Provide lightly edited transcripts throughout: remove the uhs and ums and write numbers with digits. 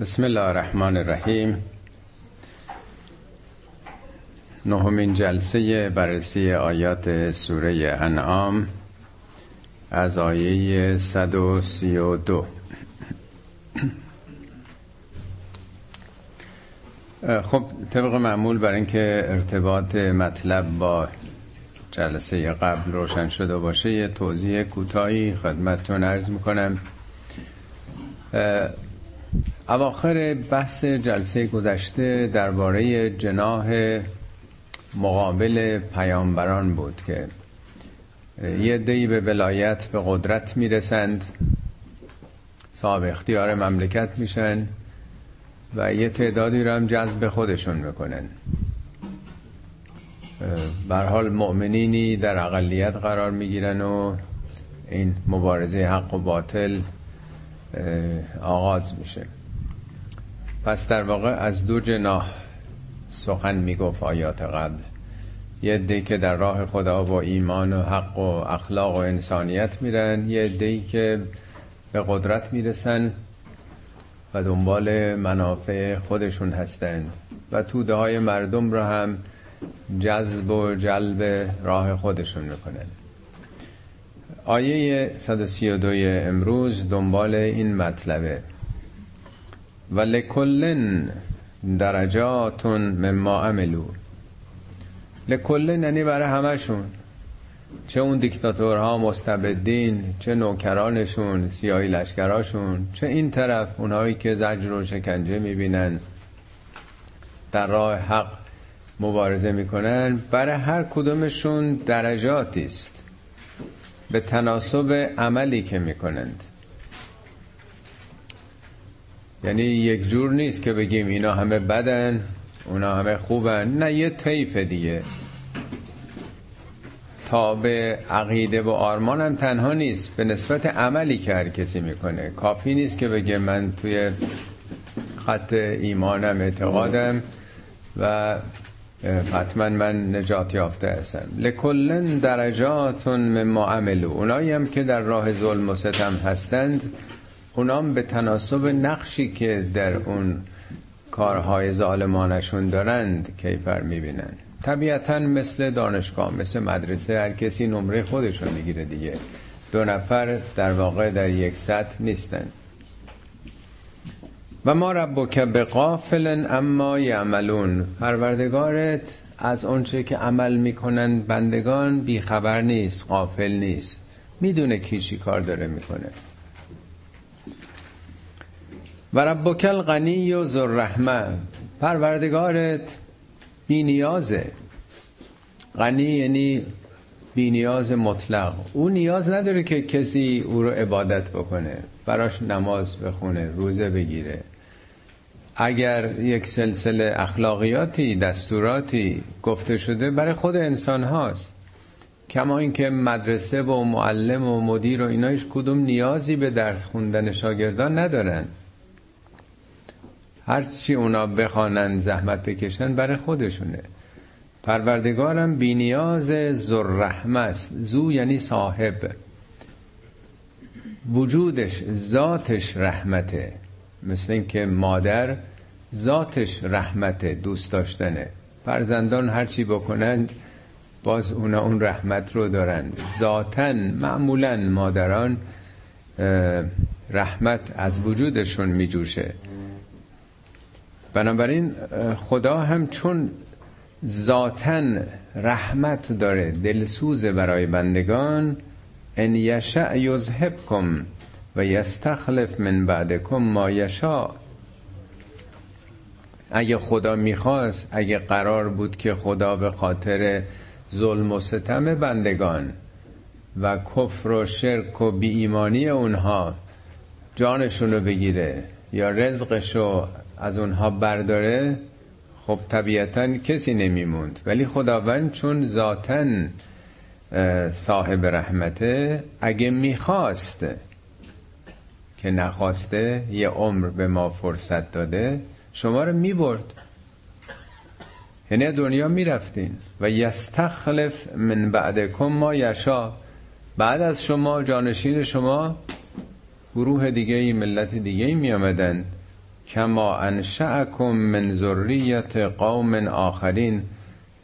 بسم الله الرحمن الرحیم. نهمین جلسه بررسی آیات سوره انعام از آیه 132. خب طبق معمول برای اینکه ارتباط مطلب با جلسه قبل روشن شده باشه یه توضیح کوتاهی خدمتتون عرض میکنم. اواخر بحث جلسه گذشته درباره جناح مقابل پیامبران بود که یه عده‌ای به ولایت به قدرت میرسند، صاحب اختیار مملکت میشن و یه تعدادی رو هم جذب خودشون میکنن. به هر حال مؤمنینی در اقلیت قرار میگیرن و این مبارزه حق و باطل آغاز میشه. پس در واقع از دو جناح سخن میگفت آیات قبل، یه عده‌ای که در راه خدا با ایمان و حق و اخلاق و انسانیت میرن، یه عده‌ای که به قدرت میرسن و دنبال منافع خودشون هستند و توده های مردم را هم جذب و جلب راه خودشون میکنن. آیه 132 امروز دنبال این مطلبه. ولکلن درجات مما عملو. لکلن یعنی برای همشون، چه اون دیکتاتورها مستبدین، چه نوکرانشون سیاهی لشکراشون، چه این طرف اونایی که زجر و شکنجه میبینن در راه حق مبارزه میکنن، برای هر کدومشون درجاتیست به تناسب عملی که میکنند. یعنی یک جور نیست که بگیم اینا همه بدن اونا همه خوبن، نه، یه طیف دیگه تا به عقیده و آرمان هم تنها نیست، به نسبت عملی که هر کسی میکنه. کافی نیست که بگه من توی خط ایمانم اعتقادم و حتما من نجات یافته هستم. لکلن درجات مما عملو. اونایی هم که در راه ظلم و ستم هستند اونام به تناسب نقشی که در اون کارهای ظالمانشون دارند کیفر میبینن. طبیعتا مثل دانشگاه، مثل مدرسه، هر کسی نمره خودش رو میگیره دیگه، دو نفر در واقع در یک سطح نیستن. و ما ربک بغافل اما یعملون. پروردگارت از اونچه که عمل میکنن بندگان بیخبر نیست، غافل نیست، میدونه کی چی کار داره میکنه. و ربک الغنی و ذو الرحمه. پروردگارت بی نیازه. غنی یعنی بی نیاز مطلق، او نیاز نداره که کسی او رو عبادت بکنه، براش نماز بخونه، روزه بگیره. اگر یک سلسله اخلاقیاتی، دستوراتی گفته شده برای خود انسان هاست، کما اینکه مدرسه و معلم و مدیر و اینا هیچ کدوم نیازی به درس خوندن شاگردان ندارن. هرچی اونا بخوانن زحمت بکشن برای خودشونه. پروردگارم بی نیاز ذوالرحمه است. ذو یعنی صاحب، وجودش ذاتش رحمته، مثل این که مادر ذاتش رحمته، دوست داشتنه. فرزندان هرچی بکنند باز اونا اون رحمت رو دارند. ذاتن معمولا مادران رحمت از وجودشون می جوشه. بنابراین خدا هم چون ذاتن رحمت داره، دلسوزه برای بندگان، ان یشاء یذهبکم و یستخلف من بعدکم ما یشاء. اگه خدا میخواست، اگه قرار بود که خدا به خاطر ظلم و ستم بندگان و کفر و شرک و بی‌ایمانی اونها جانشونو بگیره یا رزقشو از اونها برداره، خب طبیعتا کسی نمیموند. ولی خداوند چون ذاتن صاحب رحمته، اگه میخواست که نخواسته، یه عمر به ما فرصت داده، شما رو میبرد، یعنی دنیا میرفتین. و یستخلف من بعدکم ما یشا. بعد از شما، جانشین شما، گروه دیگه، ملت دیگه میامدن کما انشأکم من ذریت قوم آخرین،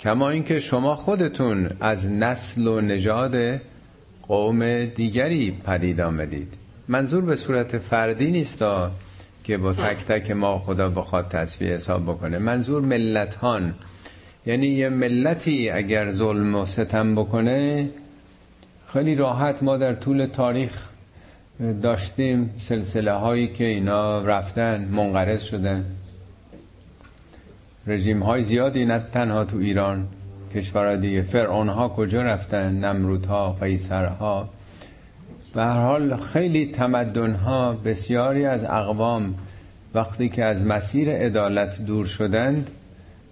کما اینکه شما خودتون از نسل و نژاد قوم دیگری پدید آمدید. منظور به صورت فردی نیست که با تک تک ما خدا بخواد تصفیه حساب بکنه، منظور ملتان، یعنی یه ملتی اگر ظلم و ستم بکنه خیلی راحت ما در طول تاریخ داشتیم سلسله هایی که اینا رفتن منقرض شدن، رژیم های زیادی نه تنها تو ایران، کشورهای دیگه، فرعون ها کجا رفتن، نمرود ها، قیصر ها، به هر حال خیلی تمدن ها، بسیاری از اقوام وقتی که از مسیر عدالت دور شدند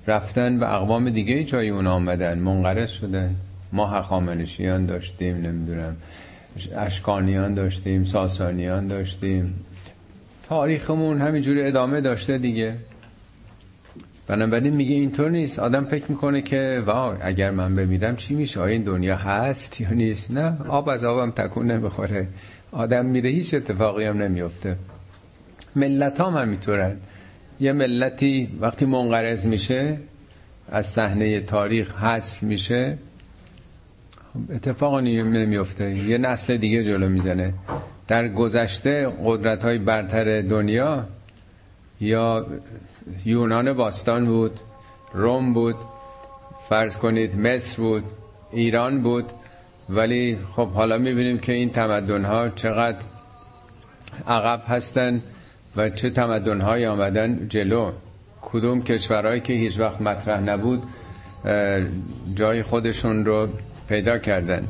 رفتن و اقوام دیگه جای اون آمدن، منقرض شدن. ما هخامنشیان داشتیم، نمیدونم اشکانیان داشتیم، ساسانیان داشتیم، تاریخمون همینجوری ادامه داشته دیگه. بنابراین میگه اینطور نیست، آدم فکر میکنه که وای اگر من بمیرم چی میشه، این دنیا هست یا نیست. نه، آب از آبم تکون نمیخوره، آدم میره هیچ اتفاقی هم نمیفته. ملت هم همینطورن، یه ملتی وقتی منقرض میشه از صحنه تاریخ حذف میشه اتفاقی نمیفته، یه نسل دیگه جلو میزنه. در گذشته قدرت‌های برتر دنیا یا یونان باستان بود، روم بود، فرض کنید مصر بود، ایران بود، ولی خب حالا میبینیم که این تمدن‌ها چقدر عقب هستن و چه تمدن‌هایی آمدن جلو. کدوم کشورهایی که هیچ وقت مطرح نبود جای خودشون رو پیدا کردن.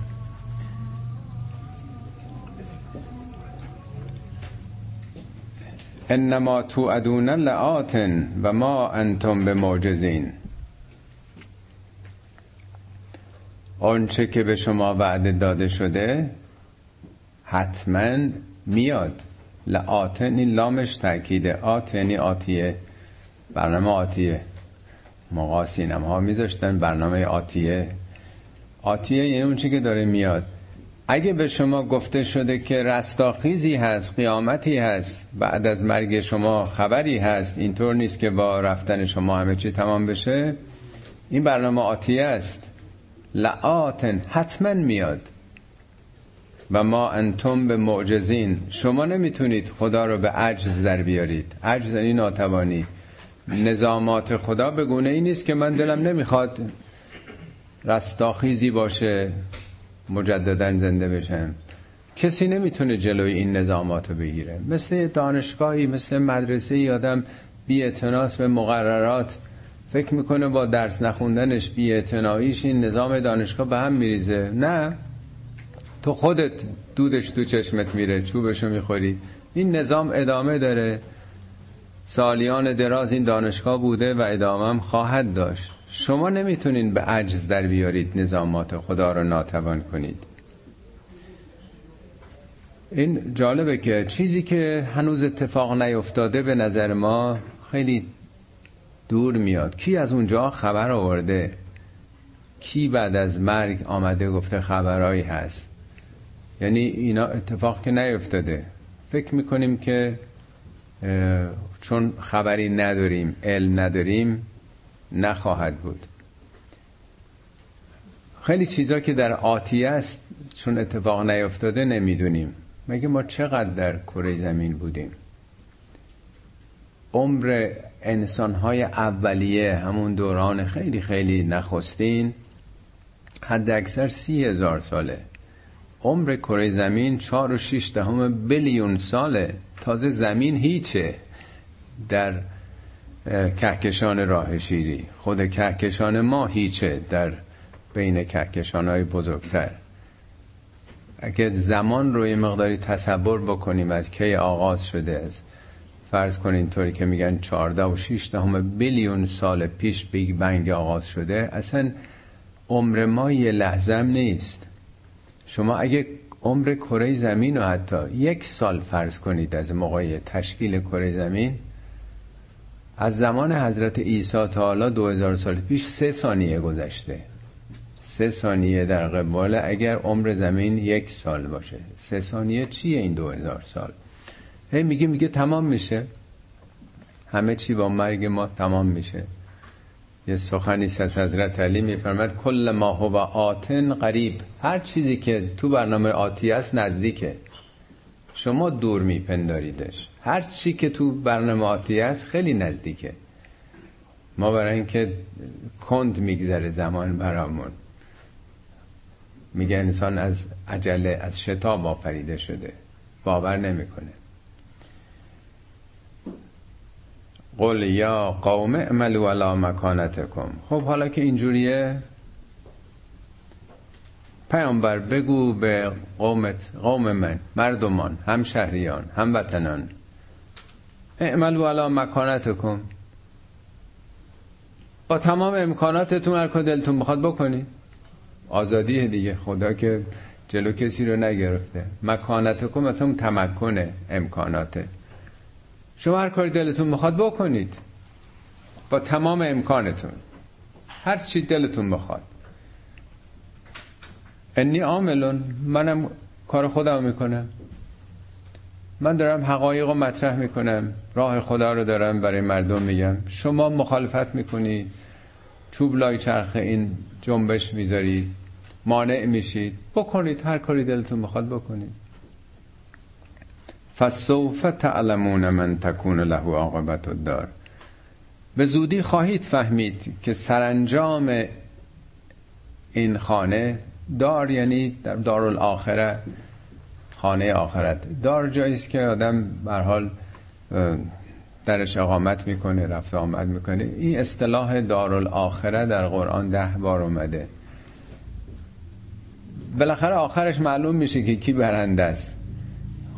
انما توعدون لآت و ما انتم بمعجزین، آنچه که به شما وعده داده شده حتما میاد. لآت این لامش تاکیده، آت یعنی آتیه، برنامه آتیه. موقع سینماها میذاشتن برنامه آتیه، آتیه یعنی اون چی که داره میاد. اگه به شما گفته شده که رستاخیزی هست، قیامتی هست، بعد از مرگ شما خبری هست، اینطور نیست که با رفتن شما همه چی تمام بشه، این برنامه آتیه است. لآتن، حتما میاد. و ما انتم به معجزین، شما نمیتونید خدا رو به عجز در بیارید. عجز یعنی ناتوانی. نظامات خدا به گونه ای نیست که من دلم نمیخواد رستاخیزی باشه مجدداً زنده بشم. کسی نمیتونه جلوی این نظاماتو بگیره. مثل دانشگاهی، مثل مدرسه، آدم بی اعتناس به مقررات فکر میکنه با درس نخوندنش، بی اعتناییش این نظام دانشگاه به هم میریزه. نه، تو خودت دودش تو چشمت میره، چوبشو میخوری. این نظام ادامه داره، سالیان دراز این دانشگاه بوده و ادامه هم خواهد داشت. شما نمیتونین به عجز در بیارید، نظامات خدا رو ناتوان کنید. این جالبه که چیزی که هنوز اتفاق نیفتاده به نظر ما خیلی دور میاد. کی از اونجا خبر آورده؟ کی بعد از مرگ آمده گفته خبرایی هست؟ یعنی اینا اتفاق که نیفتاده. فکر میکنیم که چون خبری نداریم، علم نداریم، نخواهد بود. خیلی چیزا که در آتیه است چون اتفاق نیفتاده نمیدونیم. مگه ما چقدر در کره زمین بودیم؟ عمر انسان‌های اولیه، همون دوران خیلی خیلی نخستین، حد اکثر 30,000 ساله. عمر کره زمین 4.6 بیلیون ساله. تازه زمین هیچه در کهکشان راهشیری. خود کهکشان ما هیچه در بین کهکشان‌های بزرگتر. اگه زمان رو یه مقداری تصور بکنیم از کی آغاز شده است، فرض کنین اینطوری که میگن 14.6 بیلیون سال پیش بیگ بنگ آغاز شده، اصلا عمر ما یه لحظه نیست. شما اگه عمر کره زمین رو حتی 1 سال فرض کنید از موقع تشکیل کره زمین، از زمان حضرت عیسی تا حالا 2000 سال پیش 3 ثانیه گذشته. 3 ثانیه در قبال اگر عمر زمین 1 سال باشه. 3 ثانیه چیه این 2000 سال؟ هی میگه تمام میشه. همه چی با مرگ ما تمام میشه. یه سخنی از حضرت علی میفرماد کل ما هو آتن قریب، هر چیزی که تو برنامه آتی است نزدیکه، شما دور میپنداریدش. هر چی که تو برنامه آتی است خیلی نزدیکه. ما برای اینکه کند میگذره زمان برامون، میگه انسان از عجله، از شتاب آفریده شده، باور نمیکنه. قل یا قوم اعملوا علی مکانتکم. خب حالا که اینجوریه، پیامبر بگو به قومت، قوم من، مردمان، همشهریان، هموطنان، اعملوا علی مکانتکم، با تمام امکاناتتون هر کار دلتون بخواد بکنی. آزادیه دیگه، خدا که جلو کسی رو نگرفته. مکانتکم مثلا تمکنه، امکاناته. شما هر کاری دلتون بخواد بکنید با تمام امکانتون، هر چی دلتون بخواد. انی عاملون، منم کار خودم میکنم، من دارم حقایق رو مطرح میکنم، راه خدا رو دارم برای مردم میگم. شما مخالفت میکنید، چوب لای چرخ این جنبش میذارید، مانع میشید. بکنید هر کاری دلتون بخواد بکنید. فسوف تعلمون من تکون له عاقبت الدار. به زودی خواهید فهمید که سرانجام این خانه، دار یعنی دارالآخرت، خانه آخرت. دار جایی است که آدم به هر حال درش اقامت میکنه، رفت آمد میکنه. این اصطلاح دارالآخرت در قرآن 10 بار اومده. بالاخره آخرش معلوم میشه که کی برنده است.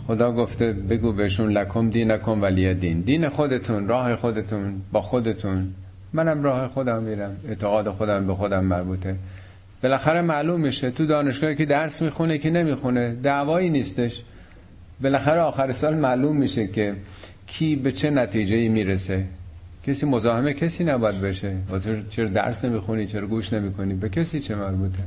خدا گفته بگو بهشون لکم دینکم ولی دین، دین خودتون، راه خودتون، با خودتون. منم راه خودم میرم، اعتقاد خودم به خودم مربوطه. بالاخره معلوم میشه تو دانشگاهی که درس میخونه که نمیخونه، دعوایی نیستش. بالاخره آخر سال معلوم میشه که کی به چه نتیجه‌ای میرسه. کسی مزاحم کسی نباید بشه. چرا درس نمیخونی، چرا گوش نمیکنی، به کسی چه مربوطه.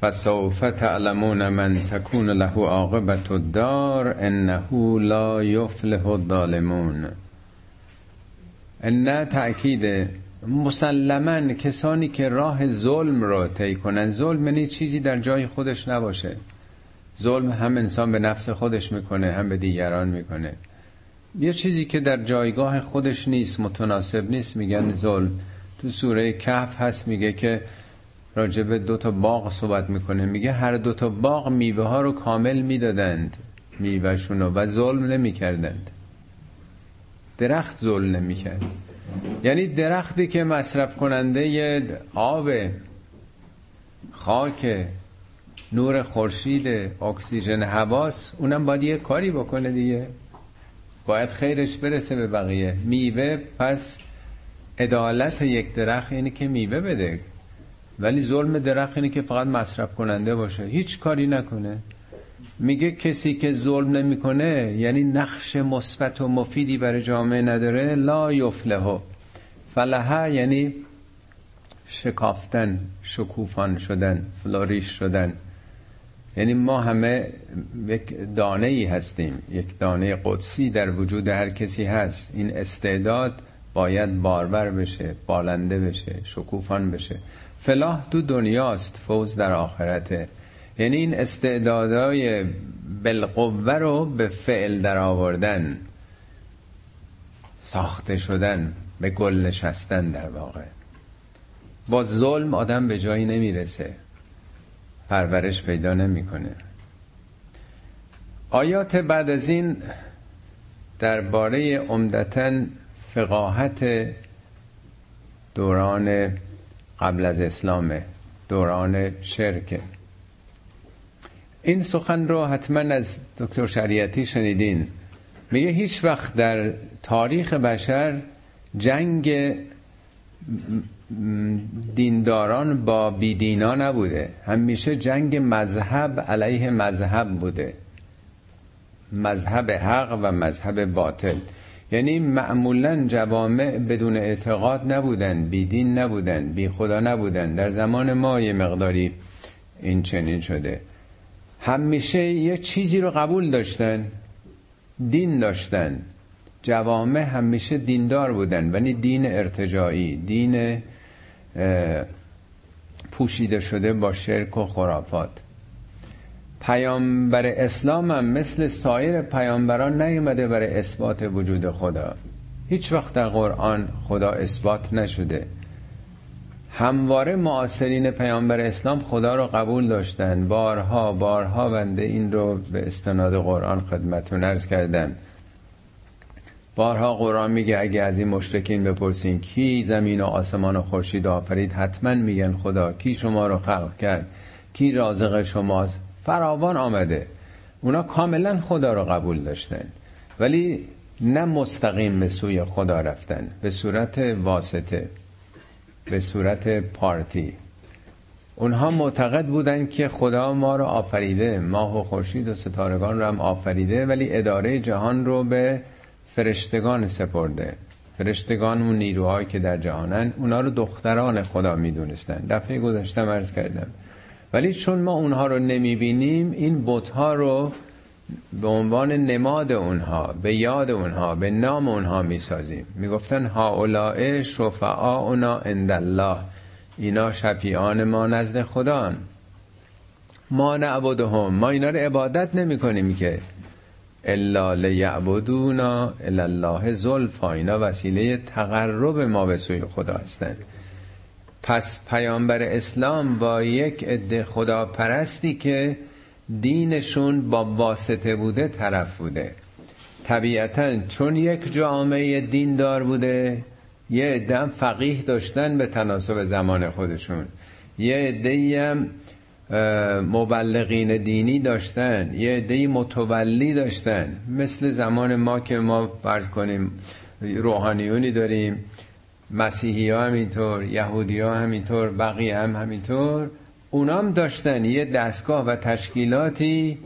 فسوف تعلمون من تکون له عاقبت الدار انه لا یفلح الظالمون. ان تأکید، مسلماً کسانی که راه ظلم را طی کنن. ظلم یعنی چیزی در جای خودش نباشه. ظلم هم انسان به نفس خودش میکنه، هم به دیگران میکنه. یه چیزی که در جایگاه خودش نیست، متناسب نیست، میگن ظلم. تو سوره کهف هست، میگه که راجب 2 تا باغ صحبت میکنه، میگه هر 2 تا باغ میوه ها رو کامل میدادند، میوه شونو، و ظلم نمیکردند. درخت ظلم نمیکرد. یعنی درختی که مصرف کننده آب، خاک، نور خورشید، اکسیژن، هواست، اونم باید یه کاری بکنه دیگه، باید خیرش برسه به بقیه. میوه، پس عدالت یک درخت اینه که میوه بده، ولی ظلم درخت اینه که فقط مصرف کننده باشه، هیچ کاری نکنه. میگه کسی که ظلم نمیکنه، یعنی نقش مثبت و مفیدی برای جامعه نداره، لا یفلحو، فلحه یعنی شکافتن، شکوفان شدن، فلاریش شدن. یعنی ما همه یک دانه ای هستیم، یک دانه قدسی در وجود هر کسی هست. این استعداد باید بارور بشه، بالنده بشه، شکوفان بشه. فلاح تو دنیاست، فوز در آخرته. یعنی این استعدادهای بالقوه رو به فعل در آوردن، ساخته شدن، به گل نشستن. در واقع با ظلم آدم به جایی نمیرسه، پرورش پیدا نمیکنه. آیات بعد از این درباره عمدتاً فقاهت دوران قبل از اسلامه، دوران شرکه. این سخن رو حتما از دکتر شریعتی شنیدین. میگه هیچ وقت در تاریخ بشر جنگ دینداران با بیدینا نبوده، همیشه جنگ مذهب علیه مذهب بوده، مذهب حق و مذهب باطل. یعنی معمولا جوامع بدون اعتقاد نبودن، بیدین نبودن، بی خدا نبودن. در زمان ما یه مقداری این چنین شده، همیشه یه چیزی رو قبول داشتن، دین داشتن، جوامع همیشه دیندار بودن، ولی دین ارتجاعی، دین پوشیده شده با شرک و خرافات. پیامبر اسلام هم مثل سایر پیامبران نیومده برای اثبات وجود خدا. هیچ وقت در قرآن خدا اثبات نشده. همواره معاصرین پیامبر اسلام خدا رو قبول داشتن. بارها بنده این رو به استناد قرآن خدمتتون عرض کردم. بارها قرآن میگه اگه از این مشرکین بپرسین کی زمین و آسمان و خورشید آفرید، حتما میگن خدا. کی شما رو خلق کرد، کی رازق شماست، فراوان آمده. اونا کاملا خدا رو قبول داشتن، ولی نه مستقیم به سوی خدا رفتن، به صورت واسطه، به صورت پارتی. اونها معتقد بودن که خدا ما رو آفریده، ماه و خورشید و ستارگان رو هم آفریده، ولی اداره جهان رو به فرشتگان سپرده. فرشتگان اون نیروهایی که در جهانن، اونا رو دختران خدا میدونستن. دفعه گذشته عرض کردم. ولی چون ما اونها رو نمیبینیم، این بت‌ها رو به عنوان نماد اونها، به یاد اونها، به نام اونها میسازیم. میگفتن هاولائه شفعاؤنا عند الله، اینا شفیعان ما نزد خدان. ما نعبدهم، ما اینا رو عبادت نمی کنیم که، الا لیعبدونا الله زلفا، اینا وسیله تقرب ما به سوی خدا هستند. پس پیامبر اسلام با یک عده خداپرستی که دینشون با واسطه بوده طرف بوده. طبیعتاً چون یک جامعه دیندار بوده، یه عده هم فقیه داشتن به تناسب زمان خودشون، یه عده هم مبلغین دینی داشتن، یه عده متولی داشتن. مثل زمان ما که ما فرض کنیم روحانیونی داریم، مسیحی ها همینطور، یهودی ها همینطور، بقیه هم همینطور. اونا هم داشتن یه دستگاه و تشکیلاتی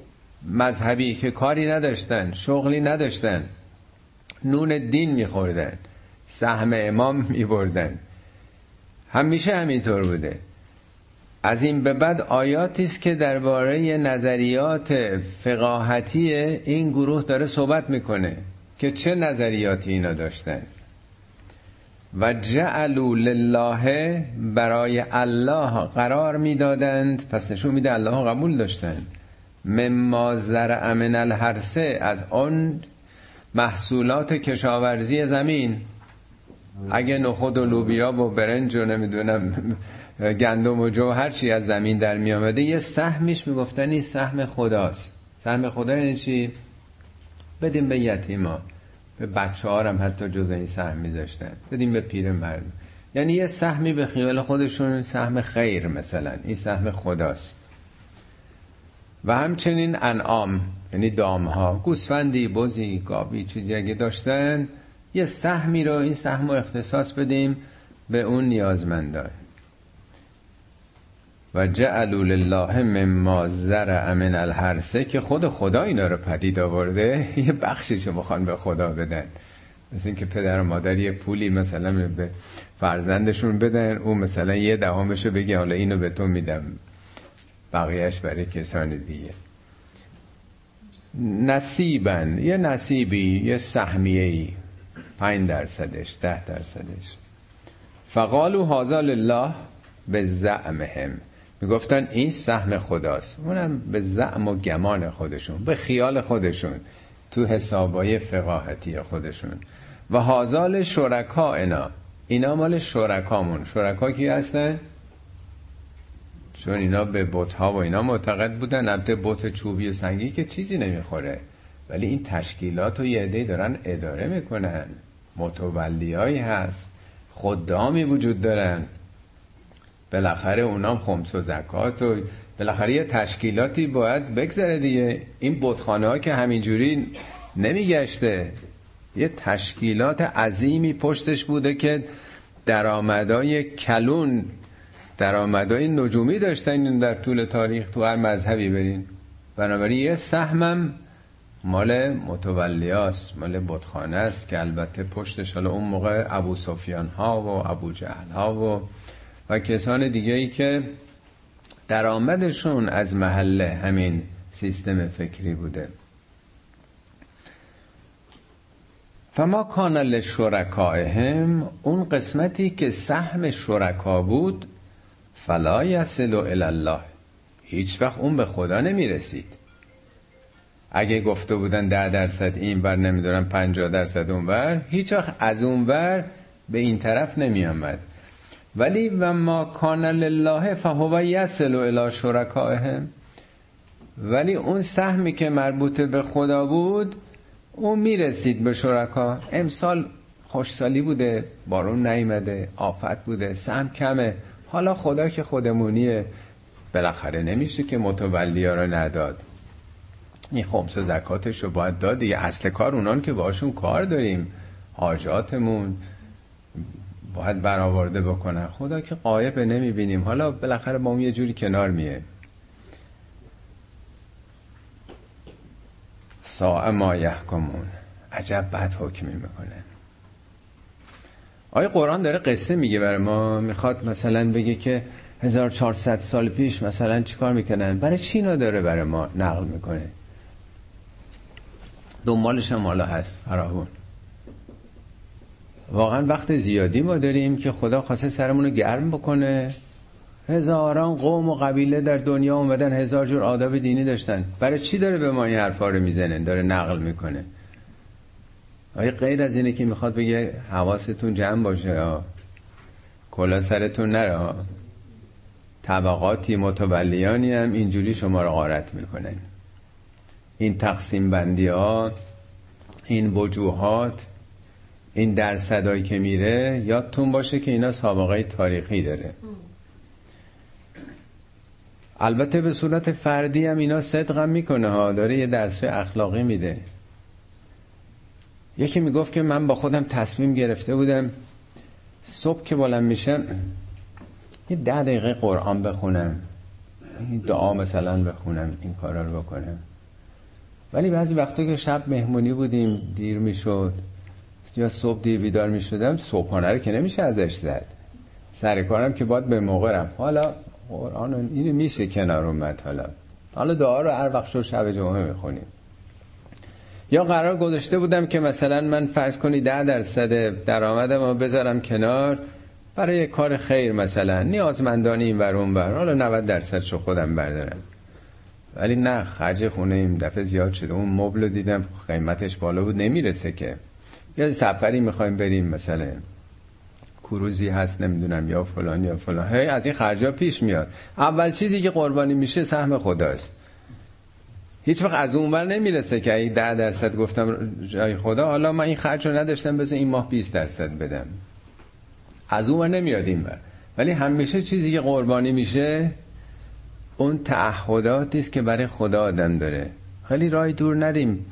مذهبی که کاری نداشتن، شغلی نداشتن، نون دین میخوردن، سهم امام میبردن. همیشه همینطور بوده. از این به بعد آیاتی است که درباره نظریات فقاهتی این گروه داره صحبت میکنه که چه نظریاتی اینا داشتن. و جعلوا لله، برای الله قرار میدادند. پس نشون میده الله قبول داشتند. مما زرع من الحرثه، از آن محصولات کشاورزی زمین، اگه نخود و لوبیا و برنج و نمیدونم گندم و جو هرچی از زمین در می آمده، یه سهمیش میگفتن این سهم خداست. سهم خدا یعنی چی؟ بدیم به یتیما، به بچه ها هم حتی جزء این سهم میذاشتن، بدیم به پیر مرد. یعنی یه سهمی به خیال خودشون، سهم خیر مثلا، این سهم خداست. و همچنین انعام یعنی دامها، گوسفندی، بزی، گاوی، چیزی اگه داشتن، یه سهمی رو، این سهم رو اختصاص بدیم به اون نیازمندان. و جعلوا لله مما زرع من الحرثه، که خود خدا اینا رو پدید آورده، یه بخشیشو میخوان به خدا بدن. مثل این که پدر و مادر یه پولی مثلا به فرزندشون بدن، اون مثلا یه دهمشو بگه حالا اینو به تو میدم، بقیهش برای کسان دیگه. نصیبن، یه نصیبی، یه سهمیه‌ای، 5%، 10%. فقالوا هذا لله به زعمهم، میگفتن این سهم خداست. اونم به زعم و گمان خودشون، به خیال خودشون، تو حسابای فقاهتی خودشون. و هازال شرکا اینا، اینا مال شرکامون. شرکا کی هستن؟ چون اینا به بت‌ها و اینا معتقد بودن. البته بت چوبی و سنگی که چیزی نمیخوره، ولی این تشکیلات و یه عده‌ای دارن اداره میکنن. متولیایی هست، خدامی وجود دارن، بالاخره اونام خمس و زکات و بالاخره یه تشکیلاتی باید بگذره دیگه. این بتخانه ها که همینجوری نمیگشته، یه تشکیلات عظیمی پشتش بوده که درآمدای کلون، درآمدای نجومی داشتن در طول تاریخ، تو هر مذهبی برین. بنابراین یه سهمم مال متولیاست، مال بتخانه است، که البته پشتش حالا اون موقع ابو سفیان ها و ابو جهل ها و کسان دیگه ای که درآمدشون از محل همین سیستم فکری بوده. فما کان لشرکائهم، اون قسمتی که سهم شرکا بود، فلا یصل الی الله، هیچ وقت اون به خدا نمی رسید. اگه گفته بودن 10% این بر، نمیدونم 50% اون بر، هیچ وقت از اون بر به این طرف نمی آمد. ولی و ما کان لله فهو یصل الی شرکائهم، ولی اون سهمی که مربوط به خدا بود اون میرسید به شرکا. امسال خوشسالی بوده، بارون نیامده، آفت بوده، سهم کمه، حالا خدا که خودمونیه، بالاخره نمیشه که متولیا رو نداد، این خمس و زکاتش رو باید داد دیگه، اصل کار اونان که باشون کار داریم، حاجاتمون باید برآورده بکنن، خدا که غایب نمیبینیم، حالا بالاخره با اون یه جوری کنار میه. ساء ما یحکمون، عجب بد حکمی میکنه. آیه قرآن داره قصه میگه برای ما، میخواد مثلا بگه که 1400 سال پیش مثلا چیکار میکنن، برای چی اینا داره برای ما نقل میکنه، دنبالش هم حالا هست فراهون. واقعا وقت زیادی ما داریم که خدا خواسته سرمونو گرم بکنه. هزاران قوم و قبیله در دنیا اومدن، هزار جور آداب دینی داشتن، برای چی داره به ما این حرفا رو میزنه، داره نقل میکنه؟ آیا غیر از اینه که میخواد بگه حواستون جمع باشه، کلا سرتون نره، طبقاتی متولیانی هم اینجوری شما رو غارت میکنن، این تقسیم بندی ها، این وجوهات، این درصدایی که میره، یادتون باشه که اینا سابقه تاریخی داره. البته به صورت فردی هم اینا صدقم میکنه ها، داره یه درس اخلاقی میده. یکی میگفت که من با خودم تصمیم گرفته بودم صبح که بلند میشم یه 10 دقیقه قرآن بخونم، این دعا مثلا بخونم، این کارا رو بکنم. ولی بعضی وقتا که شب مهمونی بودیم، دیر میشد یا صبح دیر بیدار میشدم، صبحانه رو که نمیشه ازش زد، سر کارم که باید به موقع رم، حالا قرآن اینو میشه کنار اومد، حالا دعا رو هر وقت شب جمعه میخونیم. یا قرار گذاشته بودم که مثلا من فرض کنی 10% درآمدم رو بذارم کنار برای کار خیر، مثلا نیازمندانی این ور اون ور، حالا 90%شو خودم بردارم. ولی نه، خرج خونه این دفعه زیاد شده، اون مبل رو دیدم قیمتش بالا بود نمیرسه، که یا سفری میخوایم بریم، مثلا کروزی هست، نمیدونم یا فلان یا فلان، هی از این خرجا پیش میاد. اول چیزی که قربانی میشه سهم خداست، هیچ وقت از اونور نمیرسه که این 10% گفتم جای خدا، حالا من این خرج رو نداشتم بذار این ماه 20% بدم، از اونور نمیاد اینور. ولی همیشه چیزی که قربانی میشه اون تعهداتی است که برای خدا آدم داره. خیلی راه دور نریم،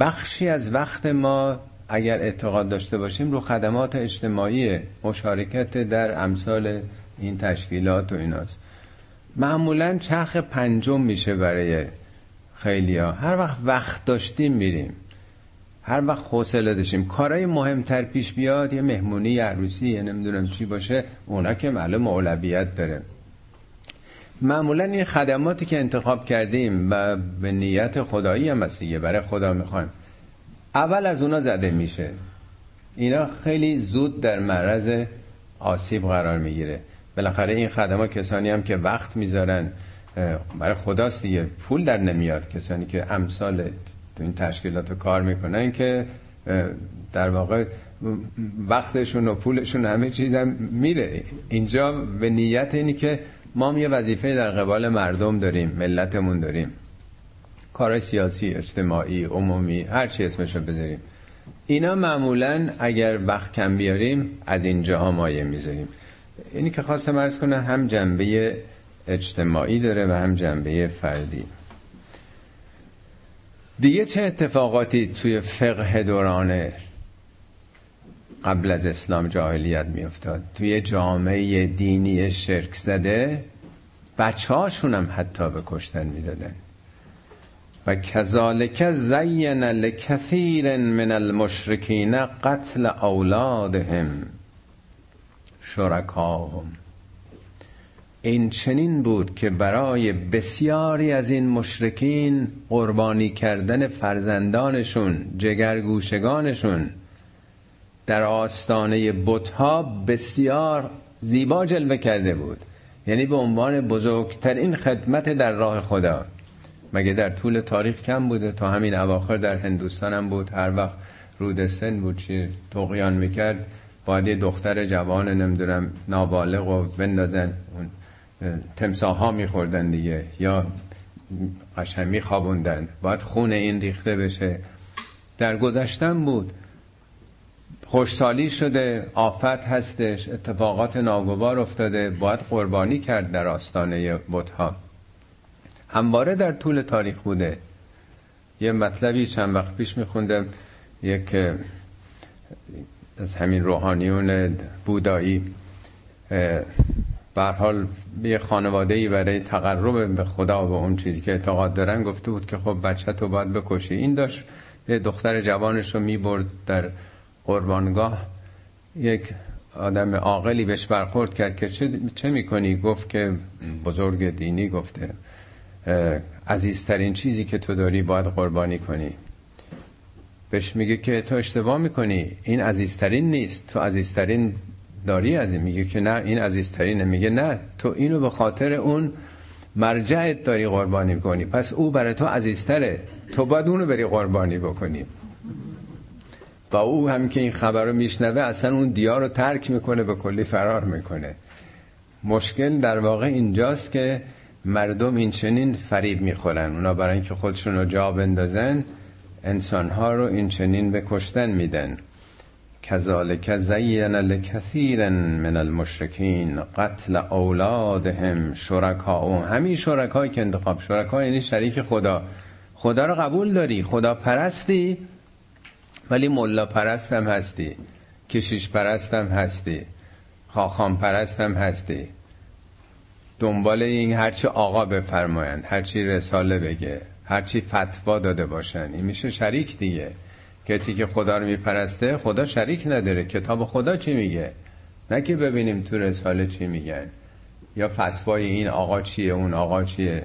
بخشی از وقت ما اگر اعتقاد داشته باشیم رو خدمات اجتماعی، مشارکت در امثال این تشکیلات و ایناست. معمولا چرخ 5 میشه برای خیلیا، هر وقت داشتیم میریم، هر وقت حوصله داشتیم. کارهای مهمتر پیش بیاد، یه مهمونی، یه عروسی، یه نمیدونم چی باشه، اونا که معلوم اولویت داره. معمولا این خدماتی که انتخاب کردیم و به نیت خدایی هم هست، برای خدا میخوایم، اول از اونا زده میشه. اینا خیلی زود در معرض آسیب قرار میگیره. بالاخره این خدمات کسانی هم که وقت میذارن برای خداست دیگه، پول در نمیاد. کسانی که امثال این تشکیلات کار میکنن که در واقع وقتشون و پولشون همه چیز هم میره اینجا، به نیت اینی که ما هم یه وظیفه در قبال مردم داریم، ملتمون داریم، کارهای سیاسی، اجتماعی، عمومی، هر چی اسمش رو بذاریم. اینا معمولا اگر وقت کم بیاریم از اینجاها مایه میذاریم. اینی که خواستم عرض کنم هم جنبه اجتماعی داره و هم جنبه فردی. دیگه چه اتفاقاتی توی فقه دوران قبل از اسلام، جاهلیت میافتاد؟ توی جامعه دینی شرک زده بچه‌هاشون هم حتی به کشتن میدادن. و کذالک زین لکثیر من المشرکین قتل اولادهم شرکاهم، این چنین بود که برای بسیاری از این مشرکین قربانی کردن فرزندانشون، جگرگوشگانشون، در آستانه بت‌ها بسیار زیبا جلوه کرده بود، یعنی به عنوان بزرگترین خدمت در راه خدا. مگه در طول تاریخ کم بوده؟ تا همین اواخر در هندوستان هم بود، هر وقت رود سن بود چی طغیان میکرد باید یه دختر جوان نمیدونم نابالغ و بندازن، اون تمساح ها میخوردن دیگه، یا قشن میخوابوندن، باید خون این ریخته بشه. در گذشتن بود، خوشسالی شده، آفت هستش، اتفاقات ناگوار افتاده، باید قربانی کرد در آستانه بت‌ها. همواره در طول تاریخ بوده. یه مطلبی چند وقت پیش میخوندم، یک از همین روحانیون بودایی به هر حال یه خانواده‌ای برای تقرب به خدا و اون چیزی که اعتقاد دارن گفته بود که خب بچه تو باید بکشی. این داشت یه دختر جوانش رو میبرد در قربانگاه، یک آدم عاقلی بهش برخورد کرد که چه میکنی؟ گفت که بزرگ دینی گفته عزیزترین چیزی که تو داری باید قربانی کنی. بهش میگه که تو اشتباه میکنی، این عزیزترین نیست، تو عزیزترین داری. از این میگه که نه این عزیزترینه. میگه نه، تو اینو به خاطر اون مرجعت داری قربانی میکنی، پس او برای تو عزیزتره، تو باید اونو بری قربانی بکنی. و او هم که این خبر رو میشنوه اصلا اون دیار رو ترک میکنه، به کلی فرار میکنه. مشکل در واقع اینجاست که مردم این چنین فریب میخورن، اونا برای اینکه خودشون رو جا بندازن انسانها رو این چنین به کشتن میدن. کذالک زین لکثیر من المشرکین قتل اولادهم شرکاهم. همین شرکایی که انتخاب، شرکا یعنی شریک خدا. خدا رو قبول داری، خدا پرستی، ولی ملا پرستم هستی، کشیش پرستم هستی، خاخام پرستم هستی، دنبال این هرچی آقا بفرمایند، هرچی رساله بگه، هرچی فتوا داده باشن، این میشه شریک دیگه. کسی که خدا رو میپرسته خدا شریک نداره. کتاب خدا چی میگه؟ نه که ببینیم تو رساله چی میگن یا فتوای این آقا چیه اون آقا چیه.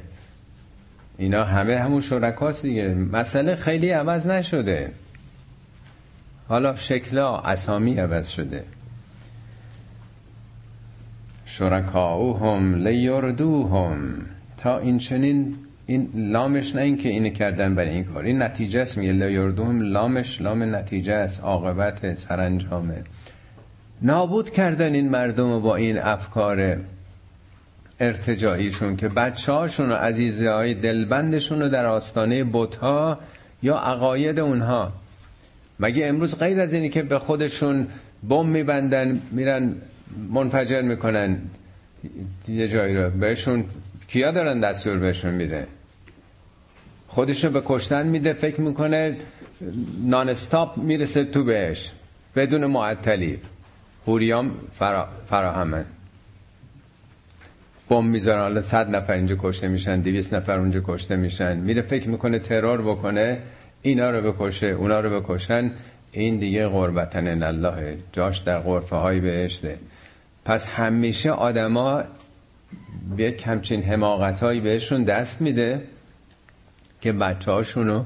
اینا همه همون شرکاست دیگه، مسئله خیلی عوض نشده، حالا شکلا اسامی عوض شده. شرکاؤهم لیردوهم، تا این چنین، این لامش نه این که اینو کردن برای این کار، این نتیجه است. میگه لیردوهم، لامش لام نتیجه است، عاقبت، سرانجامه. نابود کردن این مردم با این افکار ارتجاعیشون که بچه هاشون و عزیزه های دلبندشون رو در آستانه بت‌ها یا عقاید اونها. مگه امروز غیر از اینی که به خودشون بم میبندن میرن منفجر میکنن یه جایی رو، بهشون کیا دارن دستور بهشون میده؟ خودشون به کشتن میده، فکر میکنه نان استاپ میرسه تو بهش بدون معطلی، حوریام فراهمن، بم میذارن، حالا 100 نفر اینجا کشته میشن، 200 نفر اونجا کشته میشن، میره فکر میکنه ترور بکنه، اینا رو بکشه، اونا رو بکشن. این دیگه قربتن الله، جاش در غرفه های بهشته. پس همیشه آدما یک همچین حماقتایی بهشون دست میده که بچه‌هاشونو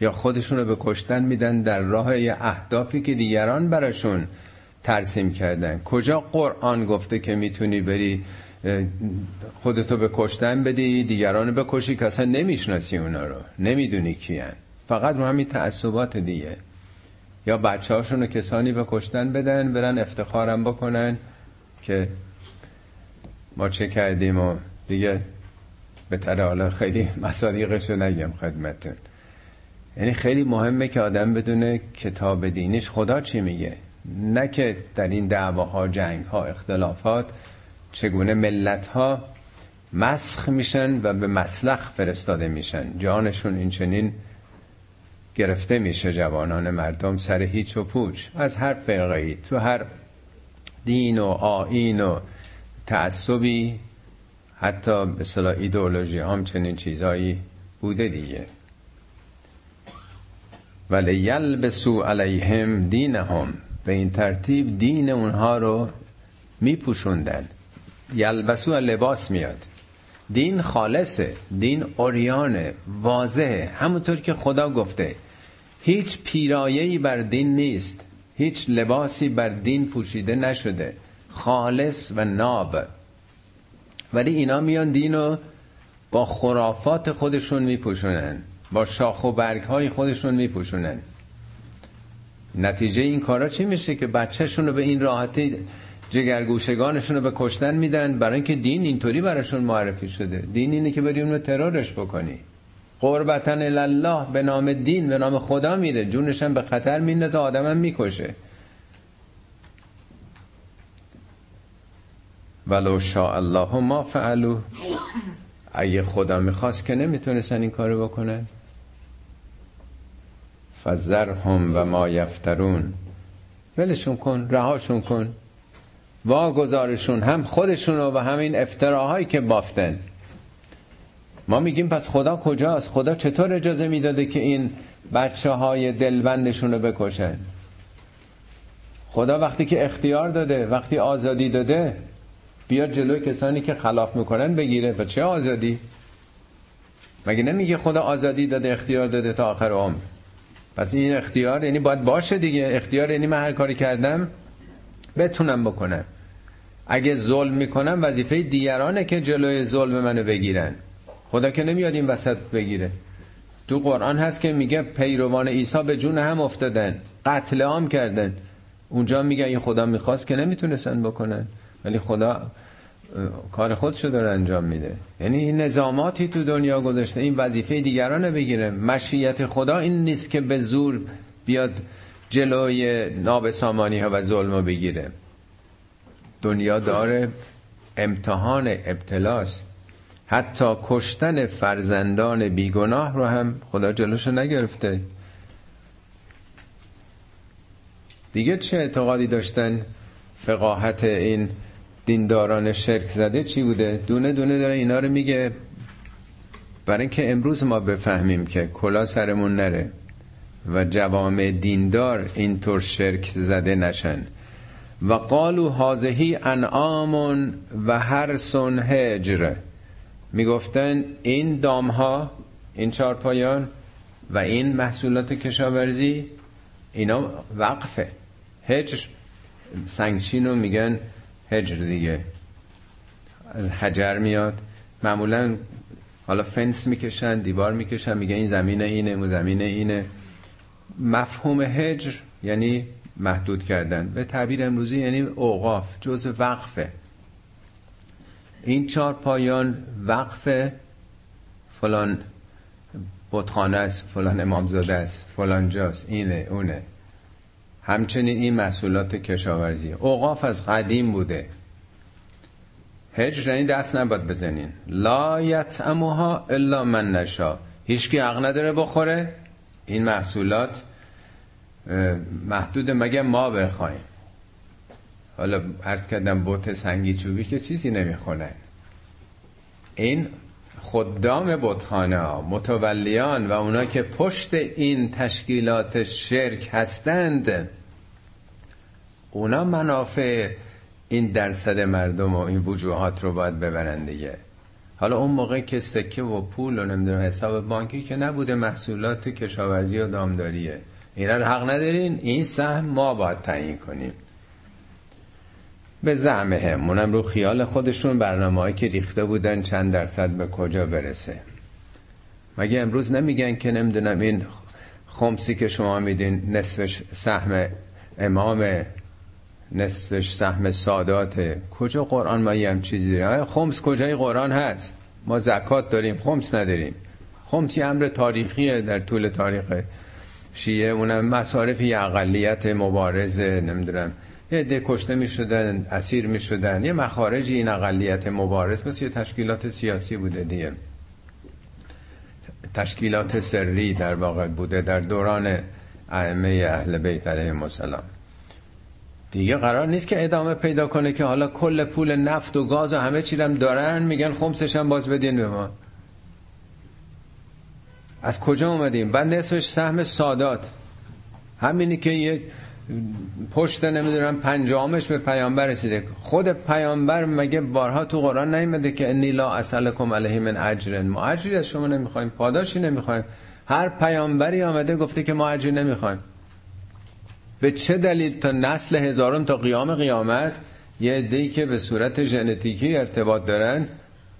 یا خودشونو به کشتن میدن در راه اهدافی که دیگران براشون ترسیم کردن. کجا قرآن گفته که میتونی بری خودتو به کشتن بدی، دیگرانو بکشی که اصلا نمیشناسی اونا رو، نمیدونی کیان، فقط رو همین تعصبات دیگه. یا بچه هاشون رو کسانی به کشتن بدن برن افتخارم بکنن که ما چه کردیم و دیگه بهتره حالا خیلی مصادیقش رو نگم خدمتون. یعنی خیلی مهمه که آدم بدونه کتاب دینیش خدا چی میگه، نه که در این دعواها، جنگها، اختلافات چگونه ملتها مسخ میشن و به مسلخ فرستاده میشن، جانشون این چنین گرفته میشه. جوانان مردم سر هیچ و پوچ، از هر فرقه‌ای، تو هر دین و آیین و تعصبی، حتی به اصطلاح ایدئولوژی هم چنین چیزایی بوده دیگه. ولیلبسوا علیهم دینهم، به این ترتیب دین اونها رو میپوشوندن. یلبسوا، لباس میاد. دین خالصه، دین عریانه، واضحه، همونطور که خدا گفته. هیچ پیرایه‌ای بر دین نیست، هیچ لباسی بر دین پوشیده نشده، خالص و ناب. ولی اینا میان دین رو با خرافات خودشون میپوشونن، با شاخ و برگ های خودشون میپوشونن. نتیجه این کارا چی میشه؟ که بچهشون رو به این راحتی، جگرگوشگانشون رو به کشتن میدن، برای اینکه دین اینطوری براشون معرفی شده. دین اینه که بری اونو ترورش بکنی. قربتن الله، به نام دین، به نام خدا میره، جونش هم به خطر میندازه، آدمم میکشه. ولو شاء الله ما فعلوا، اگه خدا میخواست که نمیتونستن این کارو بکنن. فذرهم و ما یفترون، ولشون کن، رهاشون کن، واگذارشون، هم خودشونو و همین افتراهایی که بافتن. ما میگیم پس خدا کجاست؟ خدا چطور اجازه میداده که این بچه های دلبندشون رو بکشن؟ خدا وقتی که اختیار داده، وقتی آزادی داده، بیا جلوی کسانی که خلاف میکنن بگیره. و چه آزادی؟ مگه نمیگه خدا آزادی داده، اختیار داده تا آخر عمر؟ پس این اختیار یعنی باید باشه دیگه. اختیار یعنی من هر کاری کردم بتونم بکنم. اگه ظلم میکنم وظیفه دیگرانه که جلوی ظلم منو بگیرن. خدا که نمیاد این وسط بگیره. تو قرآن هست که میگه پیروان عیسی به جون هم افتادن، قتل عام کردن. اونجا میگه اگه خدا میخواست که نمیتونستن بکنن، ولی خدا کار خودشو داره انجام میده. یعنی این نظاماتی تو دنیا گذاشته این وظیفه دیگرانه بگیره. مشیت خدا این نیست که به زور بیاد جلوی نابسامانی ها و ظلم بگیره. دنیا داره امتحان، ابتلاست. حتی کشتن فرزندان بیگناه رو هم خدا جلوشو نگرفته دیگه. چه اعتقادی داشتن؟ فقاهت این دینداران شرک زده چی بوده؟ دونه دونه داره اینا رو میگه، برای اینکه امروز ما بفهمیم که کلا سرمون نره و جوامع دیندار اینطور شرک زده نشن. و قالو هازهی انعامون و هرسون هجر، میگفتن این دامها، این چارپایان و این محصولات کشاورزی اینا وقفه. هجر سنگچینو میگن هجر دیگه، از حجر میاد. معمولا حالا فنس میکشن، دیوار میکشن، میگن این زمین اینه، زمین اینه. مفهوم هجر یعنی محدود کردن، به تعبیر امروزی یعنی اوقاف، جزء وقفه. این چهار پایان وقف فلان بتخانه است، فلان امامزاده است، فلان جاست، اینه اونه. همچنین این محصولات کشاورزی اوقاف از قدیم بوده. هجر یعنی دست نباید بزنین. لا یطعمها الا من نشا، هیچکی حق نداره بخوره. این محصولات محدود مگه ما بخوایم. حالا عرض کردم بوت سنگی چوبی که چیزی نمیخونن. این خدام بتخانه ها، متولیان و اونا که پشت این تشکیلات شرک هستند، اونا منافع این درصد مردم و این وجوهات رو باید ببرن دیگه. حالا اون موقع که سکه و پول و نمیدونم حساب بانکی که نبوده، محصولات کشاورزی و دامداریه. اینا رو حق ندارین، این سهم ما باید تعیین کنیم. به زعم هم اونم رو خیال خودشون برنامه‌ای که ریخته بودن چند درصد به کجا برسه. مگه امروز نمیگن که نمیدونم این خمسی که شما میدین نصفش سهم امام، نصفش سهم سادات. کجا قرآن ما یه هم چیزی داریم؟ خمس کجای قرآن هست؟ ما زکات داریم، خمس نداریم. خمسی امر تاریخیه در طول تاریخ شیعه. اونم مصارف یه اقلیت مبارزه، نمیدونم یه عده کشته می شدن، اسیر می شدن، یه مخارجی این اقلیت مبارز مثل یه تشکیلات سیاسی بوده دیگه، تشکیلات سری در واقع بوده در دوران ائمه اهل بیت علیهم السلام دیگه. قرار نیست که ادامه پیدا کنه که حالا کل پول نفت و گاز و همه چیرم دارن، میگن خمسش هم باز بدین به ما. از کجا اومدیم؟ بعد نصفش سهم سادات، همینی که یه پشت نمیدونم پنجامش به پیامبر رسیده. خود پیامبر مگه بارها تو قرآن نیامده که انی لا اسألکم علیه من اجرا، ما اجری از شما نمیخوایم، پاداشی نمیخوایم. هر پیامبری آمده گفته که ما اجری نمیخوایم. به چه دلیل تا نسل هزارم تا قیام قیامت یه عده‌ای که به صورت ژنتیکی ارتباط دارن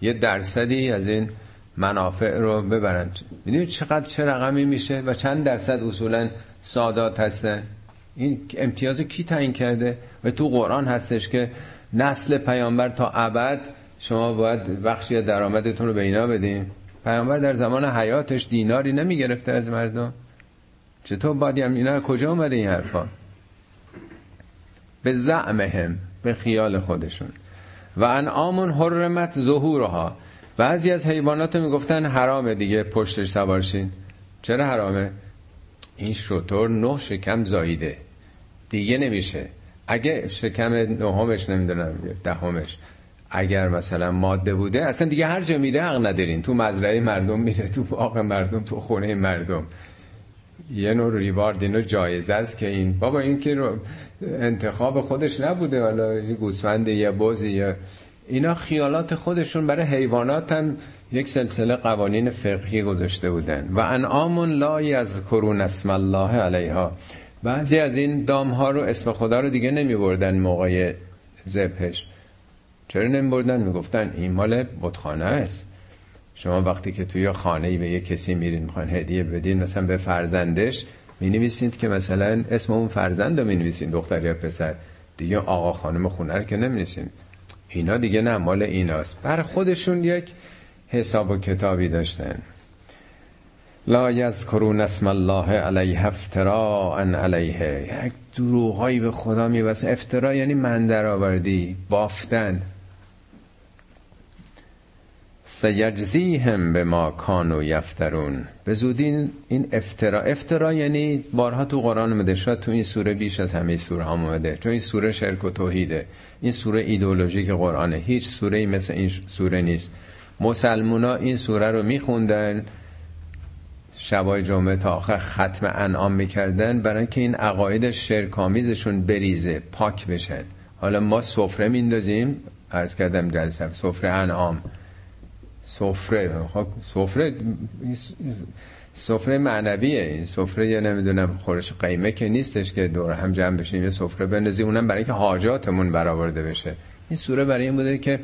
یه درصدی از این منافع رو ببرن؟ میدونید چقدر چه رقمی میشه و چند درصد اصولا سادات هستن؟ این امتیاز کی تعیین کرده؟ و تو قرآن هستش که نسل پیامبر تا ابد شما باید بخشی از درآمدتون رو به اینا بدین. پیامبر در زمان حیاتش دیناری نمیگرفته از مردم، چطور باید اینا کجا اومده این حرفا؟ به زعمهم، به خیال خودشون. و انعام حرمت ظهورها، بعضی از حیوانات رو میگفتن حرامه دیگه، پشتش سوار شین. چرا حرامه؟ این شتر 9 شکم زاییده دیگه نمیشه، اگه شکم 9مش نمیدونم دهمش اگر مثلا ماده بوده اصلا دیگه هر جا میره حق ندارین، تو مزرعه مردم میره، تو باغ مردم، تو خونه مردم. یه نوع ریوارد، اینو جایزه است که این بابا این که انتخاب خودش نبوده، والا گوسفند یا بز یا اینا خیالات خودشون. برای حیوانات هم یک سلسله قوانین فقهی گذاشته بودن. و انعام لا یذکرون اسم الله علیها، بعضی از این دام ها رو اسم خدا رو دیگه نمی بردن موقع ذبحش. چرا نمی بردن؟ می گفتن این مال بتخانه است. شما وقتی که توی خانه‌ای به یک کسی میرین میخواین هدیه بدین مثلا به فرزندش، می نویسید که مثلا اسم اون فرزند رو می نویسید، دختر یا پسر، دیگه آقا خانم خونه رو که نمی نویسید. اینا دیگه نه، مال ایناست. بر خودشون یک حساب و کتابی داشتن. لا یذکرون اسم الله علیه افتراء علیه، یک دروغایی به خدا میبسته. افترا یعنی من درآوردی، بافتن. سیجزیهم بما کانوا یفترون، به زودی این افترا یعنی بارها تو قرآن اومده، شاید تو این سوره بیش از همه سوره ها اومده، چون این سوره شرک و توحیده، این سوره ایدئولوژیک قرآنه، هیچ سوره‌ای مثل این سوره نیست. مسلمونا این سوره رو میخوندن شبای جمعه تا آخر، ختم انعام میکردن برای که این عقاید شرکامیزشون بریزه، پاک بشن. حالا ما سفره میندازیم، عرض کردم جلسه سفره انعام، سفره معنویه، این سفره یا نمیدونم خورش قیمه که نیستش که دور هم جمع بشیم یه سفره بندازیم، اونم برای که حاجاتمون برآورده بشه. این سوره برای این بوده که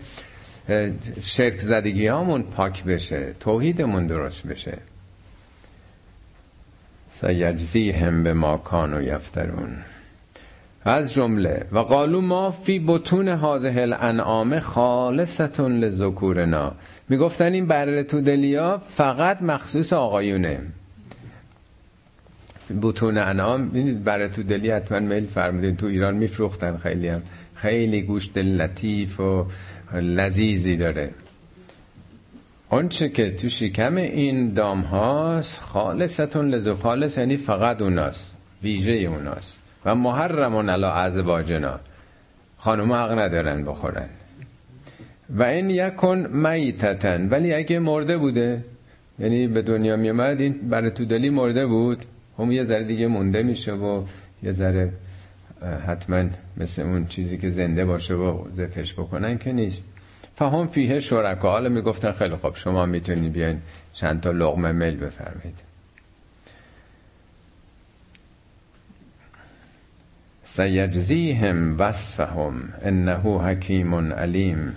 شرک زدگی هامون پاک بشه، توحیدمون درست بشه. سیجزیهم بما کانوا یفترون. از جمله و قالوا ما فی بطون هذه الانعام خالصة لذکورنا، میگفتن این بره تو دلیا فقط مخصوص آقایونه. بطون انعام بره تو دلی حتما میل فرمودین، تو ایران میفروختن خیلی، هم خیلی گوشت لطیف و لذیذی داره. اون چه که تو شکم این دام هاست خالصتون لذو، خالص یعنی فقط اوناست، ویژه اوناست. و محرمون علی ازواجنا، خانم حق ندارن بخورن. و این یکن میتتن، ولی اگه مرده بوده، یعنی به دنیا میامد این برای تو دلی مرده بود، هم یه ذره دیگه مونده میشه و یه ذره حتما مثل اون چیزی که زنده باشه و زفش بکنن که نیست. فهم فیه شرکا، حالا میگفتن خیلی خوب شما میتونید بیاین چند تا لقمه میل بفرمید. سیجزیهم وصفهم انه حکیم علیم،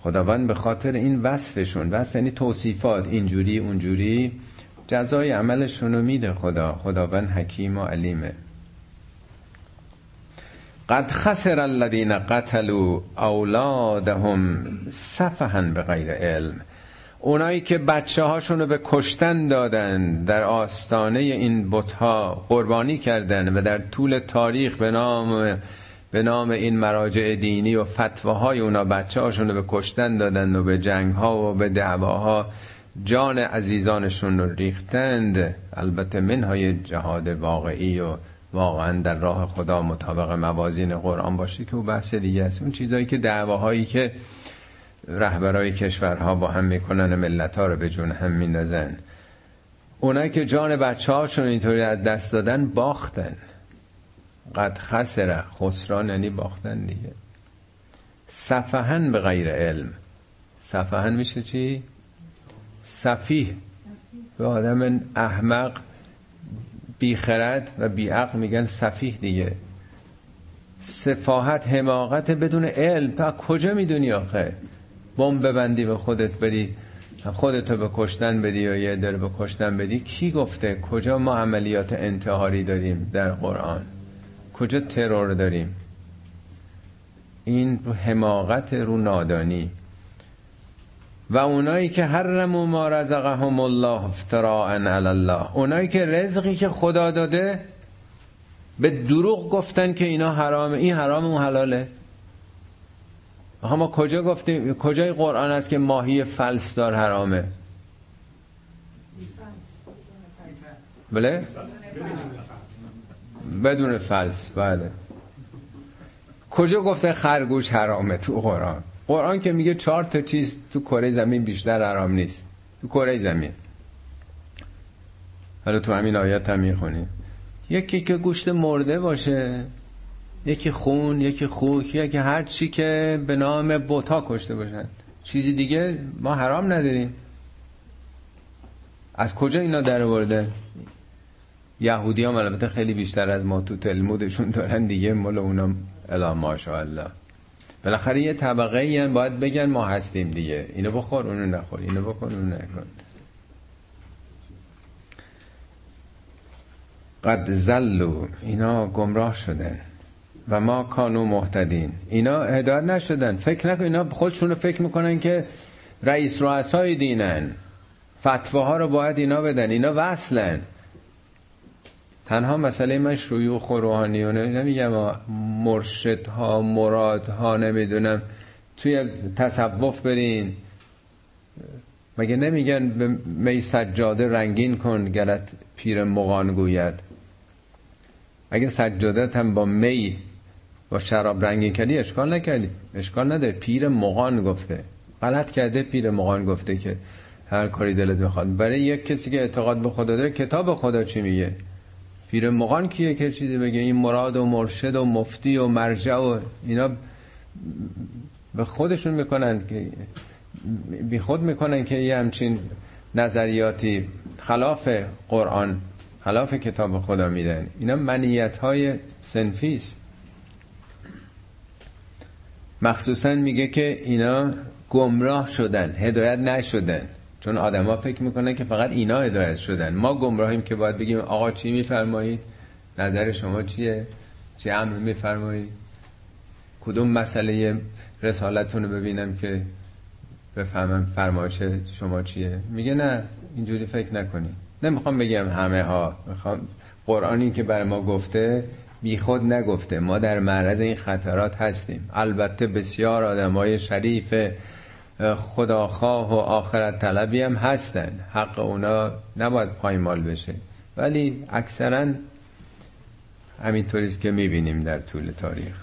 خداوند به خاطر این وصفشون، وصف یعنی توصیفات، اینجوری اونجوری، جزای عملشون رو میده خداوند حکیم و علیمه. قد خسر الذين قتلوا اولادهم سفها بغیر علم، اونایی که بچه هاشون رو به کشتن دادن، در آستانه این بت‌ها قربانی کردن و در طول تاریخ به نام این مراجع دینی و فتواهای اونا بچه هاشون رو به کشتن دادن و به جنگ ها و به دعواها جان عزیزانشون رو ریختند. البته منهای جهاد واقعی و واقعا در راه خدا مطابق موازین قرآن باشه که اون بحث دیگه است. اون چیزایی که دعواهایی که رهبرای کشورها با هم میکنن و ملت‌ها رو به جون هم میندازن، اونایی که جان بچه‌هاشون اینطوری از دست دادن باختن. قد خسره، خسران یعنی باختن دیگه. سفهن به غیر علم، سفهن میشه چی؟ سفیه، به آدم احمق بیخرد و بیعقل میگن سفیه دیگه. سفاهت حماقت بدون علم. تا کجا میدونی آخه؟ بمب ببندی به خودت بری، خودتو به کشتن بدی یا یه در به کشتن بدی. کی گفته؟ کجا ما عملیات انتحاری داریم در قرآن؟ کجا ترور داریم؟ این رو حماقت، رو نادانی. و اونایی که حرموا ما رزقهم الله افتراء علی الله، اونایی که رزقی که خدا داده به دروغ گفتن که اینا حرامه، این حرام اون حلاله. آخه ما کجا گفتیم، کجای قرآن هست که ماهی فلسدار حرامه؟ بله؟ بدون فلس. بله. کجا گفته خرگوش حرامه تو قرآن؟ قرآن که میگه 4 چیز تو کره زمین بیشتر حرام نیست، تو کره زمین. حالا تو همین آیات هم میخونیم، یکی که گوشت مرده باشه، یکی خون، یکی خوک، یکی هر چی که به نام بوتا کشته باشن. چیزی دیگه ما حرام نداریم. از کجا اینا در آورده؟ یهودی هم البته خیلی بیشتر از ما تو تلمودشون دارن دیگه، مال اونم الا ماشاءالله. بالاخره یه طبقه ای هم باید بگن ما هستیم دیگه، اینو بخور اونو نخور، اینو بکن اونو نکن. قد زلوا، اینا گمراه شدن. و ما کانو مهتدین، اینا هدایت نشدن. فکر نکن اینا خودشونو فکر میکنن که رئیس رؤسای دینن، فتواها رو باید اینا بدن، اینا وصلن. تنها مسئله من شیوخ و روحانیونه نمیگم، مرشدها، مرادها، نمیدونم توی تصوف برین، مگه نمیگن به می سجاده رنگین کن گرت پیر مغان گوید؟ اگه سجادت هم با می با شراب رنگین کردی اشکال نکردی، اشکال نداره. پیر مغان گفته، غلط کرده. پیر مغان گفته که هر کاری دلت بخواد. برای یک کسی که اعتقاد به خدا داره، کتاب خدا چی میگه؟ پیر مغان کیه که چیزی بگه؟ این مراد و مرشد و مفتی و مرجع و اینا به خودشون میکنن که بی خود میکنن که یه همچین نظریاتی خلاف قرآن، خلاف کتاب خدا میدن. اینا منیت‌های صنفی است. مخصوصا میگه که اینا گمراه شدن، هدایت نشدن. چون آدما فکر میکنن که فقط اینا هدایت شدن، ما گمراهیم که باید بگیم آقا چی میفرمایید، نظر شما چیه، چه امر میفرمایید، کدوم مسئله رسالتون رو ببینم که بفهمم فرمایش شما چیه. میگه نه، اینجوری فکر نکنی. نمیخوام بگم همه ها، میخوام قرآنی که بر ما گفته بی خود نگفته، ما در معرض این خطرات هستیم. البته بسیار آدمای شریف خداخواه و آخرت طلبی هم هستن، حق اونا نباید پایمال بشه، ولی اکثرا همینطوری است که میبینیم در طول تاریخ.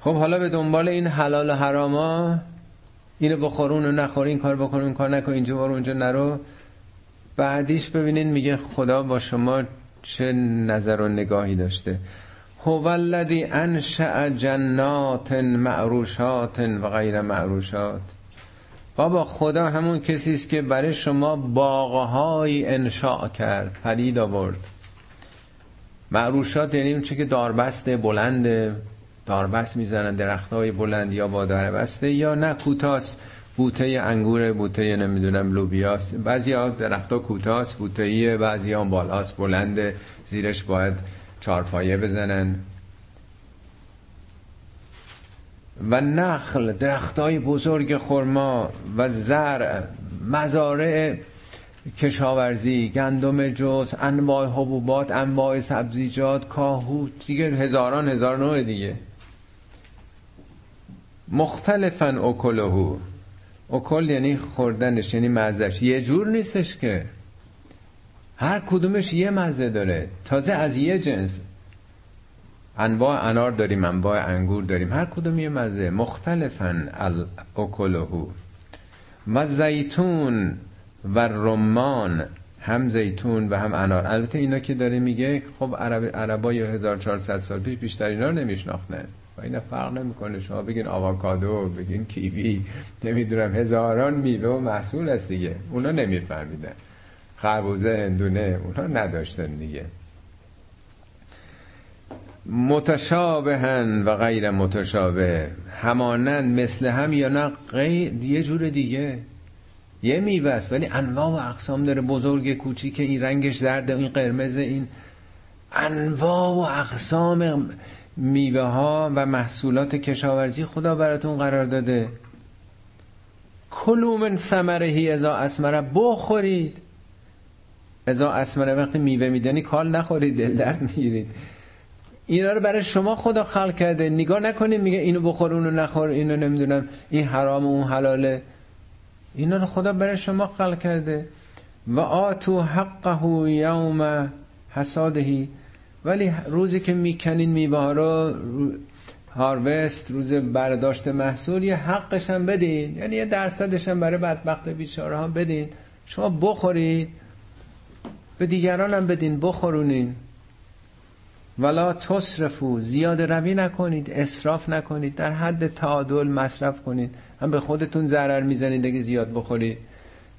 خب حالا به دنبال این حلال و حراما، اینو بخور اونو نخور، این کار بکن اون کار نکن، اینجا برو اونجا نرو، بعدیش ببینین میگه خدا با شما چه نظر و نگاهی داشته. هو الذی انشأ جنات معروشات و غیر معروشات. بابا خدا همون کسی است که برای شما باغ‌های انشاء کرد، پدید آورد. معروشات یعنی اون چه که داربسته، بلنده، داربست میزنن، درخت‌های بلند یا با داربسته یا نه کوتاست، بوته انگور، بوته نمیدونم لوبیاست. بعضی‌ها درخت‌ها کوتاست، بوته‌ای، بعضی‌ها بالاست، بلنده، زیرش باید چارپایه بزنن. و نخل، درختای بزرگ خرما و زرع، مزارع کشاورزی، گندم جوز، انواع حبوبات، انواع سبزیجات، کاهو، دیگه هزاران هزار نوع دیگه. مختلفن اکلهو، اکل یعنی خوردنش، یعنی مزهش، یه جور نیستش که، هر کدومش یه مزه داره، تازه از یه جنس. انواع انار داریم، انواع انگور داریم، هر کدوم یه مزه. مختلفن اکلهو. و زیتون و رمان، هم زیتون و هم انار. البته اینا که داره میگه خب عربا 1400 سال پیش بیشتر اینا رو نمیشناختن و اینا فرق نمیکنه. شما بگین آووکادو، بگین کیوی، نمیدونم هزاران میوه و محصول هست دیگه، اونا نمیفهمیدن. خربوزه هندونه اونا نداشتن دیگه. متشابهن و غیر متشابه، همانند، مثل هم یا نه غیر، یه جور دیگه، یه میوه است ولی انواع و اقسام داره، بزرگ کوچیک، این رنگش زرد، این قرمز، این انواع و اقسام میوه ها و محصولات کشاورزی خدا براتون قرار داده. کلوا من ثمره اذا اثمر، بخورید. اذا اثمر وقتی میوه میدنی کال نخورید، دل درد میگیرید. اینا رو برای شما خدا خلق کرده، نگاه نکنید میگه اینو بخور اونو نخور، اینو نمیدونم این حرام اون حلاله. اینا رو خدا برای شما خلق کرده. و آتو حقه یوم حساده، ولی روزی که میکنین میوه رو، هاروست، روز برداشت محصول، یه حقش هم بدین، یعنی یه درصدش هم برای بدبخت بیچاره ها بدین. شما بخورید، به دیگران هم بدین، بخورونین. ولا تسرفو، زیاده روی نکنید، اسراف نکنید، در حد تعادل مصرف کنید. هم به خودتون ضرر میزنید اگه زیاد بخورید،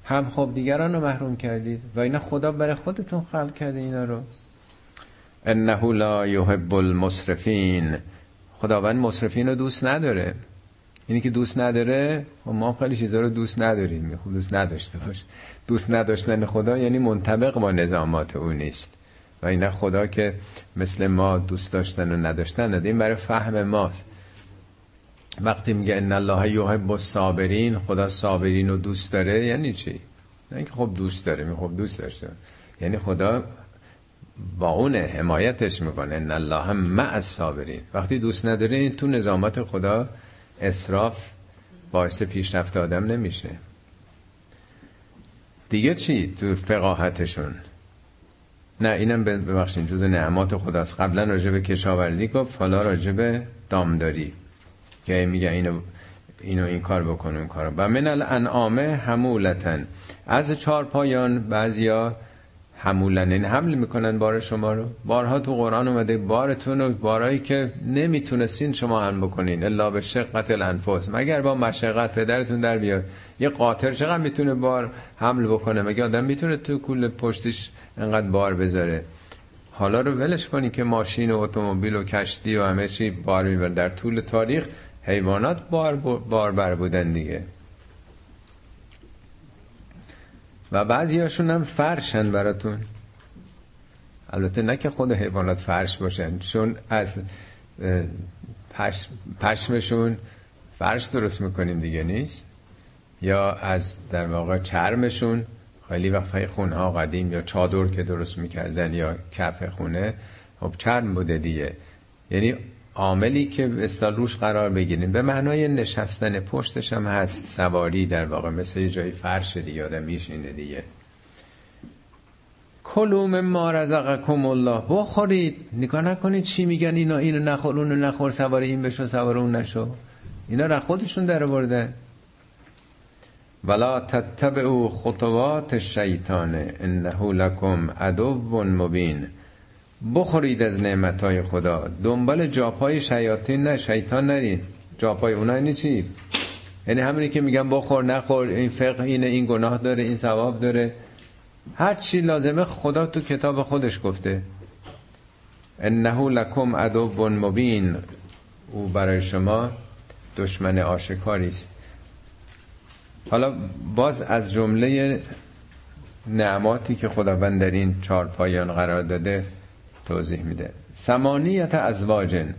هم خب دیگران رو محروم کردید. و اینا خدا برای خودتون خلق کرده اینا رو. انه لا یحب المسرفین، خداوند مسرفین رو دوست نداره. اینی که دوست نداره، ما خیلی چیزا رو دوست نداریم، خب دوست نداشته باش. دوست نداشتن خدا یعنی منطبق با نظامات او نیست. و اینا خدا که مثل ما دوست داشتن و نداشتن نداره، این برای فهم ماست. وقتی میگه ان الله یحب الصابرین، خدا صابرین رو دوست داره یعنی چی؟ نه اینکه خب دوست داره، می خب دوست داشته، یعنی خدا با اون حمایتش میکنه. ان الله مع الصابرین. وقتی دوست نداره، تو نظامات خدا اسراف باعث پیشرفت آدم نمیشه دیگه. چی تو فقاهتشون؟ نه اینم ببخشید جزء نعمات خداست. قبلا راجع به کشاورزی گفت، حالا راجع به دامداری که میگه اینو این کار بکن اون کارو. و من الانعام حمولتن، از چهارپایان بعضیا حمولن، این حمل میکنن بار شما رو. بارها تو قرآن اومده بارتون رو، بارایی که نمیتونستین شما حمل بکنین، الا به شقت الانفس، مگر با مشقت پدرتون در بیاد. یه قاطر چقدر میتونه بار حمل بکنه؟ مگه آدم میتونه تو کوله پشتش انقدر بار بذاره؟ حالا رو ولش کنی که ماشین و اتومبیل و کشتی و همه چی بار میبرن. در طول تاریخ حیوانات بار بر بودن دیگه. و بعضی هاشون هم فرشن براتون، البته نه که خود حیوانات فرش باشن، چون از پشمشون فرش درست میکنیم دیگه، نیست؟ یا از در واقع چرمشون. خیلی وقتای خونها قدیم یا چادر که درست میکردن یا کف خونه، خب چرم بوده دیگه، یعنی عاملی که مثلا روش قرار بگیریم. به معنای نشستن پشتش هم هست، سواری در واقع، مثل یه جای فرش دیگه آدم میشینه دیگه. کلوا مما رزقکم الله، بخورید. نگاه نکنید چی میگن اینا، اینو نخور اونو نخور، سوار این بشو سوار اون نشو. اینا را خودشون در آوردن. ولا تتبعوا خطوات الشیطان انه لکم عدو مبین، بخورید از نعمتهای خدا، دنبال جاپای شیاطین نه، شیطان نرین. جاپای اونا یعنی چی؟ یعنی همونی که میگن بخور نخور، این فقه اینه، این گناه داره، این ثواب داره. هر چی لازمه خدا تو کتاب خودش گفته. انه لکم عدو مبین، او برای شما دشمن آشکاری است. حالا باز از جمله نعماتی که خداوند در این چهارپایان قرار داده توضیح میده. ثمانیت ازواجن،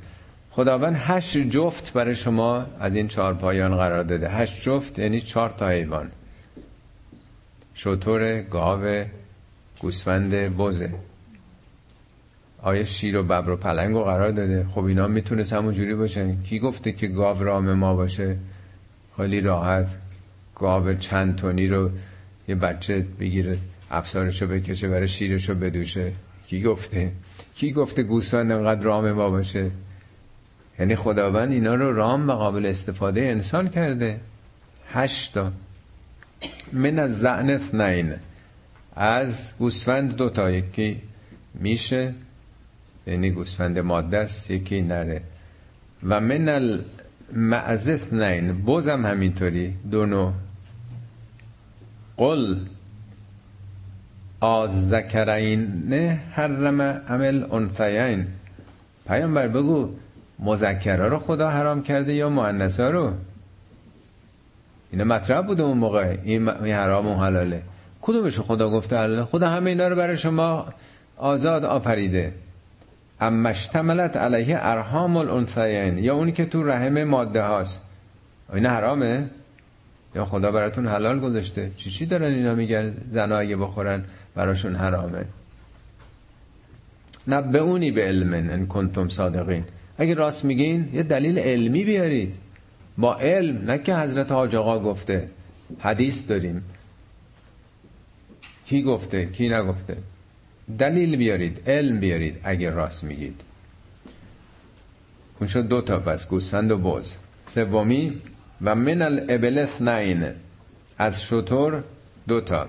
خداوند 8 جفت برای شما از این چهارپایان قرار داده. 8 جفت یعنی 4 تا حیوان، شتر، گاو، گوسفند، بزه. آیا شیر و ببر و پلنگ رو قرار داده؟ خب اینا میتونست همون جوری باشن. کی گفته که گاو رام ما باشه؟ خیلی راحت گاو چند تونی رو یه بچه بگیره، افسارشو بکشه، برای شیرشو بدوشه. کی گفته؟ کی گفته گوسفند انقدر رام ما باشه؟ یعنی خداوند اینا رو رام و قابل استفاده انسان کرده. 8 تا. من از زعن 2، از گوسفند 2 تا، یکی میشه یعنی گوسفند ماده است، یکی نره. و من المعز 2، بزم همینطوری 2 نوع. قل آذکرین حرم عمل انثیین، پیامبر بگو مذکرها رو خدا حرام کرده یا مؤنثا رو؟ اینا مطرح بود اون موقع، این حرام و حلاله، کدومش خدا گفته حلاله؟ خدا همه اینا رو برای شما آزاد آفریده. اما اشتملت علیه ارحام الانثیین، یا اونی که تو رحم ماده هاست، اینا حرامه؟ یا خدا براتون حلال گذاشته؟ چی دارن اینا میگن زنا اگه بخورن براشون حرامه؟ نبئونی بعلم ان کنتم صادقین، اگه راست میگین یه دلیل علمی بیارید، با علم، نه که حضرت حاج آقا گفته، حدیث داریم، کی گفته کی نگفته، دلیل بیارید، علم بیارید اگه راست میگید. اون شد دو تا، پس گوسفند و بز. سومی و من الابل اثنین، از شتر دو تا،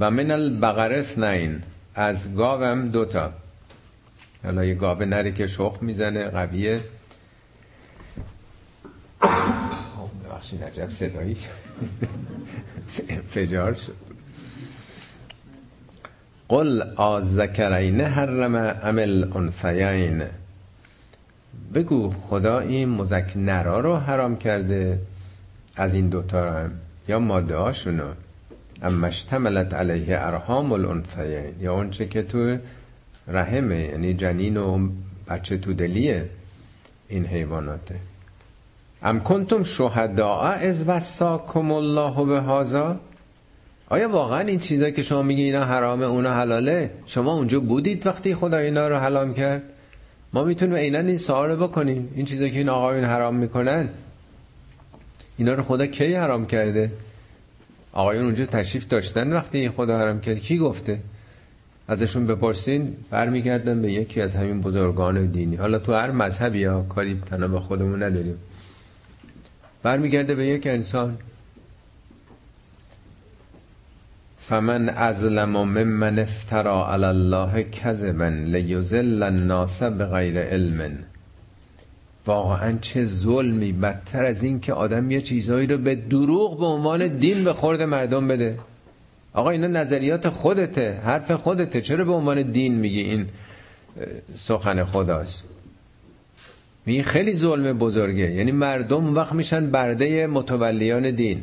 و من البقر اثنین، از گاوم دو تا. حالا یه گاوه نری که شخم میزنه قویه، ببخشید عجب صدایی انفجار شد. قل آذکرین حرم ام الانثیین، بگو خدا این مذکر نرا رو حرام کرده از این دوتا هم یا ماده هاشونو، اما اشتملت علیه ارحام الانثیین، یا اون چه که تو رحمه، یعنی جنین و بچه تو دلیه این حیواناته. ام کنتم شهداء اذ وصاکم الله بهذا، آیا واقعا این چیزایی که شما میگی اینا حرامه اونا حلاله، شما اونجا بودید وقتی خدا اینا رو حلال کرد؟ ما میتونیم عیناً این سوال رو بکنیم، این چیزایی که این آقایون حرام میکنن اینا رو خدا کی حرام کرده؟ آقایون اونجا تشریف داشتن وقتی خدا حرام کرد، کی گفته؟ ازشون بپرسین، برمیگردن به یکی از همین بزرگان دینی، حالا تو هر مذهبی ها، کاری تنها با خودمون نداریم، برمیگرده به یک انسان، فمن اظلم ممن افترا علی الله کذبا لیضل الناس بغیر علم. واقعا چه ظلمی بدتر از این که آدم یه چیزایی رو به دروغ به عنوان دین به خورد مردم بده. آقا اینا نظریات خودته، حرف خودته، چرا به عنوان دین میگی این سخن خداست؟ این خیلی ظلم بزرگه، یعنی مردم وقت میشن برده متولیان دین،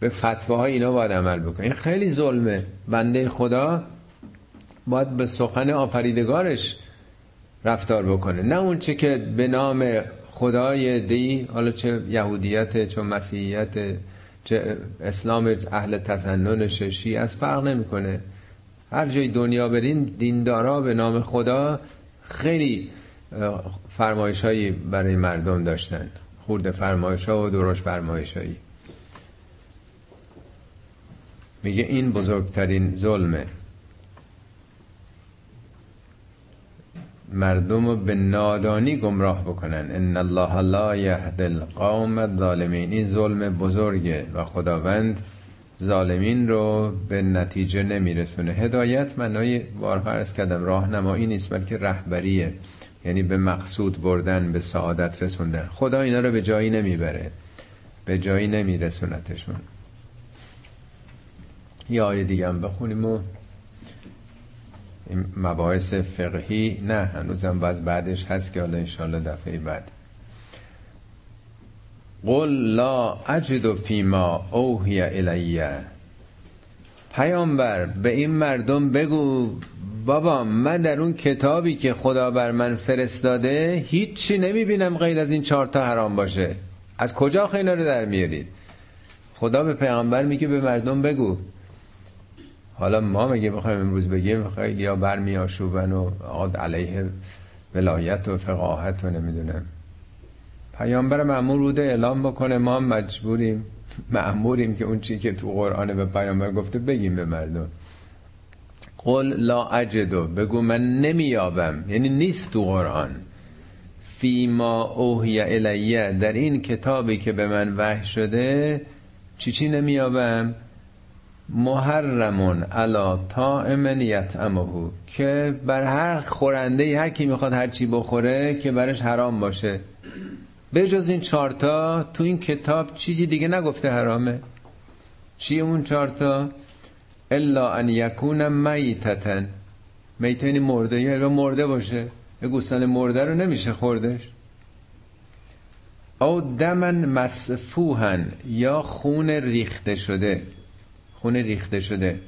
به فتواهای اینا باید عمل بکنه، این خیلی ظلمه. بنده خدا باید به سخن آفریدگارش رفتار بکنه، نه اون چه که به نام خدای دی، حالا چه یهودیت چه مسیحیت چه اسلام اهل تسننش شیعه از فرق نمیکنه، هر جای دنیا برین دیندارا به نام خدا خیلی فرمایش هایی برای مردم داشتن، خورد فرمایش ها و درشت فرمایش هایی. میگه این بزرگترین ظلمه، مردم رو به نادانی گمراه بکنن. ان الله لا یهدی القوم الظالمین، این ظلم بزرگه و خداوند ظالمین رو به نتیجه نمیرسونه. هدایت معنای بارها عرض کردم راهنمایی نیست، بلکه رهبریه، یعنی به مقصود بردن، به سعادت رسوندن. خدا اینا رو به جایی نمیبره، به جایی نمیرسونتشون. یه آیه دیگه هم بخونیم و مباحث فقهی، نه هنوزم بعدش هست که حالا انشالله دفعه بعد. قل لا اجد فیما اوحی الی، پیامبر به این مردم بگو بابا من در اون کتابی که خدا بر من فرستاده هیچی نمیبینم غیر از این 4 تا حرام باشه، از کجا اینا رو در میارید؟ خدا به پیامبر میگه به مردم بگو. حالا ما مگه بخوایم امروز بگیم خیلی یا برمی آشوبن و عاد علیه ولایت و فقاهت و نمیدونم، پیامبر مأمور بوده اعلام بکنه، ما مجبوریم مأموریم که اون چی که تو قرآن به پیامبر گفته بگیم به مردم. قل لا اجدو، بگو من نمیابم، یعنی نیست تو قرآن، فیما اوحی الیه، در این کتابی که به من وحی شده چی نمیابم، محرمون علا طائم یطعمه، که بر هر خورنده، هر کی میخواد هر چی بخوره که برش حرام باشه، به جز این 4 تا تو این کتاب چیزی دیگه نگفته حرامه. چی اون 4 تا؟ الا ان یکون میتتن، میت یعنی مرده، یعنی مرده باشه، یه گوسفند مرده رو نمیشه خوردش. او دمن مسفوحن، یا خون ریخته شده. خون ریخته شده،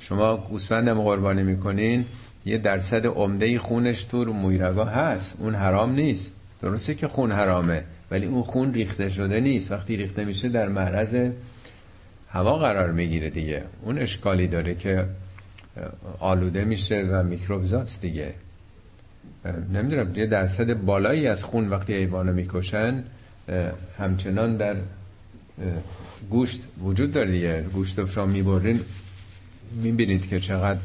شما گوسفندم قربانی میکنین، یه درصد عمده خونش تو مویرگاه هست، اون حرام نیست. درسته که خون حرامه ولی اون خون ریخته شده نیست، وقتی ریخته میشه در معرض هوا قرار میگیره دیگه، اون اشکالی داره که آلوده میشه و میکروبزاست دیگه. نمیدونم یه درصد بالایی از خون وقتی حیوانو میکشن همچنان در گوشت وجود داره دیگه، گوشت رو شما میبرین میبینید که چقدر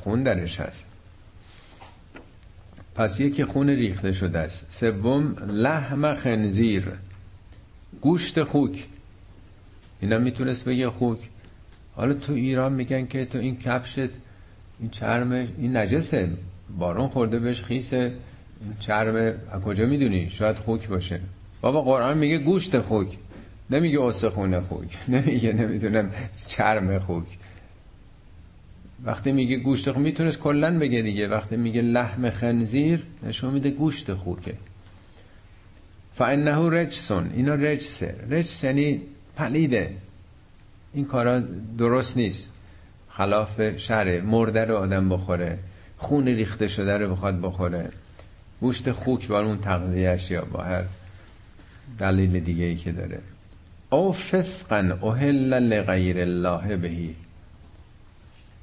خون درش هست. پس یکی خون ریخته شده است. سوم لحم خنزیر، گوشت خوک. اینا میتونست بگه خوک. حالا تو ایران میگن که تو این کفشت، این چرمش، این نجسه، بارون خورده بهش خیسه، چرم از کجا میدونی؟ شاید خوک باشه. بابا قرآن میگه گوشت خوک، نمیگه استخوان خوک، نمیگه نمیدونم چرم خوک. وقتی میگه گوشت خوک میتونست کلن بگه دیگه، وقتی میگه لحم خنزیر نشون میده گوشت خوکه. فانه رجسون، اینا رجسه. رجس یعنی پلیده، این کارا درست نیست، خلاف شرع. مرده رو آدم بخوره، خون ریخته شده رو بخواد بخوره، گوشت خوک با اون تغذیهش یا با هر دلیل دیگه ای که داره. او فسقا اهل لغیر الله بهی،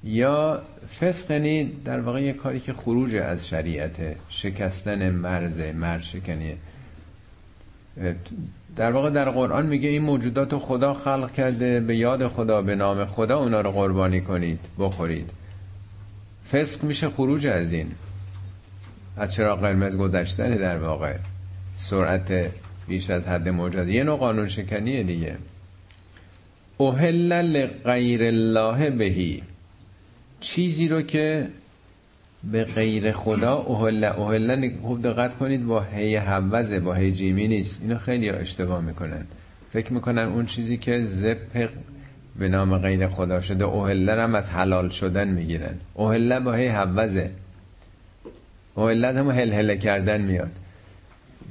یا فسق یعنی در واقع یه کاری که خروج از شریعته، شکستن مرز شکنیه. در واقع در قرآن میگه این موجودات رو خدا خلق کرده، به یاد خدا، به نام خدا اونا رو قربانی کنید، بخورید. فسق میشه خروج از این، از چراغ قرمز گذشتن، در واقع سرعت بیش از حد مجاز، یه نوع قانون شکنیه دیگه. اهل لغیر الله بهی، چیزی رو که به غیر خدا، اوهله خوب دقت کنید، با هی حوزه، با هی جیمی نیست. اینو خیلی اشتباه میکنن، فکر میکنن اون چیزی که ذبح به نام غیر خدا شده، اوهله هم از حلال شدن میگیرن. اوهله با هی حوزه، اوهله هم هلهله کردن میاد.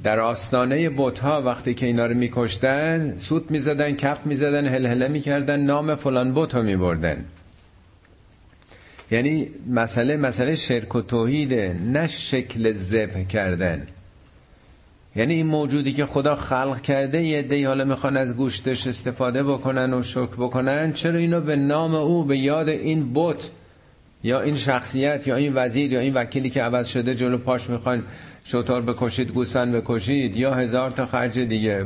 در آستانه بت‌ها وقتی که اینا رو میکشتن، سوت میزدن، کف میزدن، هلهله میکردن، نام فلان بت رو میبردن. یعنی مسئله شرک و توحیده، نه شکل ذبح کردن. یعنی این موجودی که خدا خلق کرده، یه عده‌ای حالا میخوان از گوشتش استفاده بکنن و شکر بکنن، چرا اینو به نام او، به یاد این بت یا این شخصیت یا این وزیر یا این وکیلی که عوض شده جلو پاش میخوان شتر بکشید، گوسفند بکشید، یا هزار تا خرج دیگه.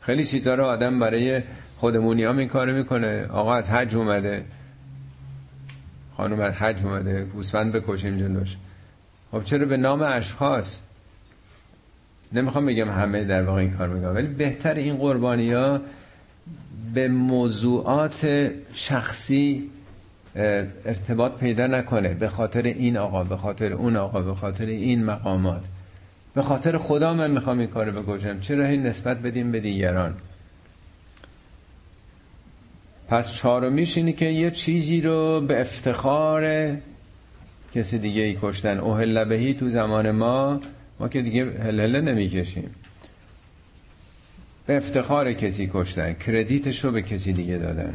خیلی چیزا رو آدم برای خودمونی ها این کارو میکنه. آقا از حج اومده، خانم از حج اومده، گوسفند بکشیم جلوش. خب چرا به نام اشخاص؟ نمیخوام بگم همه در واقع این کار میکنن، ولی بهتر این قربانی ها به موضوعات شخصی ارتباط پیدا نکنه، به خاطر این آقا، به خاطر اون آقا، به خاطر این مقامات، به خاطر خدا من میخوام این کارو بکشم. چرا این نسبت بدیم به دیگران؟ پس چهارمیش اینه که یه چیزی رو به افتخار کسی دیگه ای کشتن. اهل بهی تو زمان ما که دیگه هلهله نمی کشیم، به افتخار کسی کشتن، کردیتش رو به کسی دیگه دادن.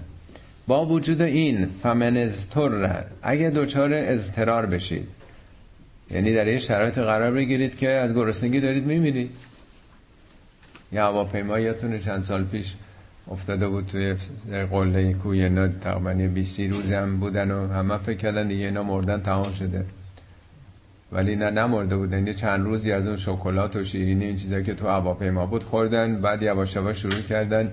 با وجود این فمن اضطر، اگه دچار اضطرار بشید، یعنی در یه شرایط قرار بگیرید که از گرسنگی دارید میمیرید. یه هواپیماییتون چند سال پیش افتاده بود توی قله کوی ند، تقریبا 20 روز هم بودن و همه فکر کردن دیگه اینا مردن تمام شده، ولی نه، نمرده بودن. یه چند روزی از اون شکلات و شیرینی این چیزایی که تو هواپیما بود خوردن، بعد یواش یواش شروع کردن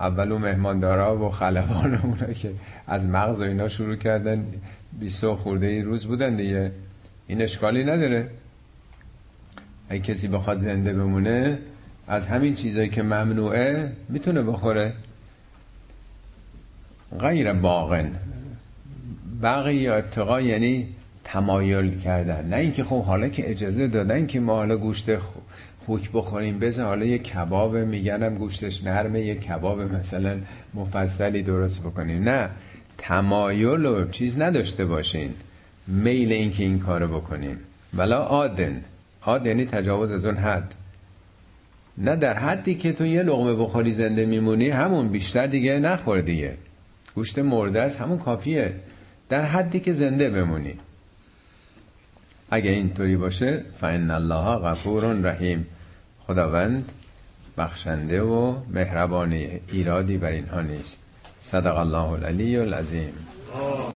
اول اون مهماندارا و خلبان اونا که از مغز و اینا شروع کردن. 20 خورده ای روز بودن دیگه. این اشکالی نداره، اگه کسی بخواد زنده بمونه از همین چیزایی که ممنوعه میتونه بخوره. غیر باغن، باغی یا ابتغا یعنی تمایل کردن، نه اینکه خب حالا که اجازه دادن که ما حالا گوشت خوک بخوریم، بذار حالا یه کباب، میگنم گوشتش نرمه، یه کباب مثلا مفصلی درست بکنیم. نه، تمایل و چیز نداشته باشین، میل این که این کار رو بکنین. ولا آدن، آد یعنی تجاوز از اون حد، نه در حدی که تو یه لقمه بخوری زنده میمونی، همون بیشتر دیگه نخور دیگه، گوشت مرده است همون کافیه، در حدی که زنده بمونی. اگه اینطوری باشه فإن الله غفور رحیم، خداوند بخشنده و مهربانی، ایرادی بر اینها نیست. صدق الله العلی العظیم.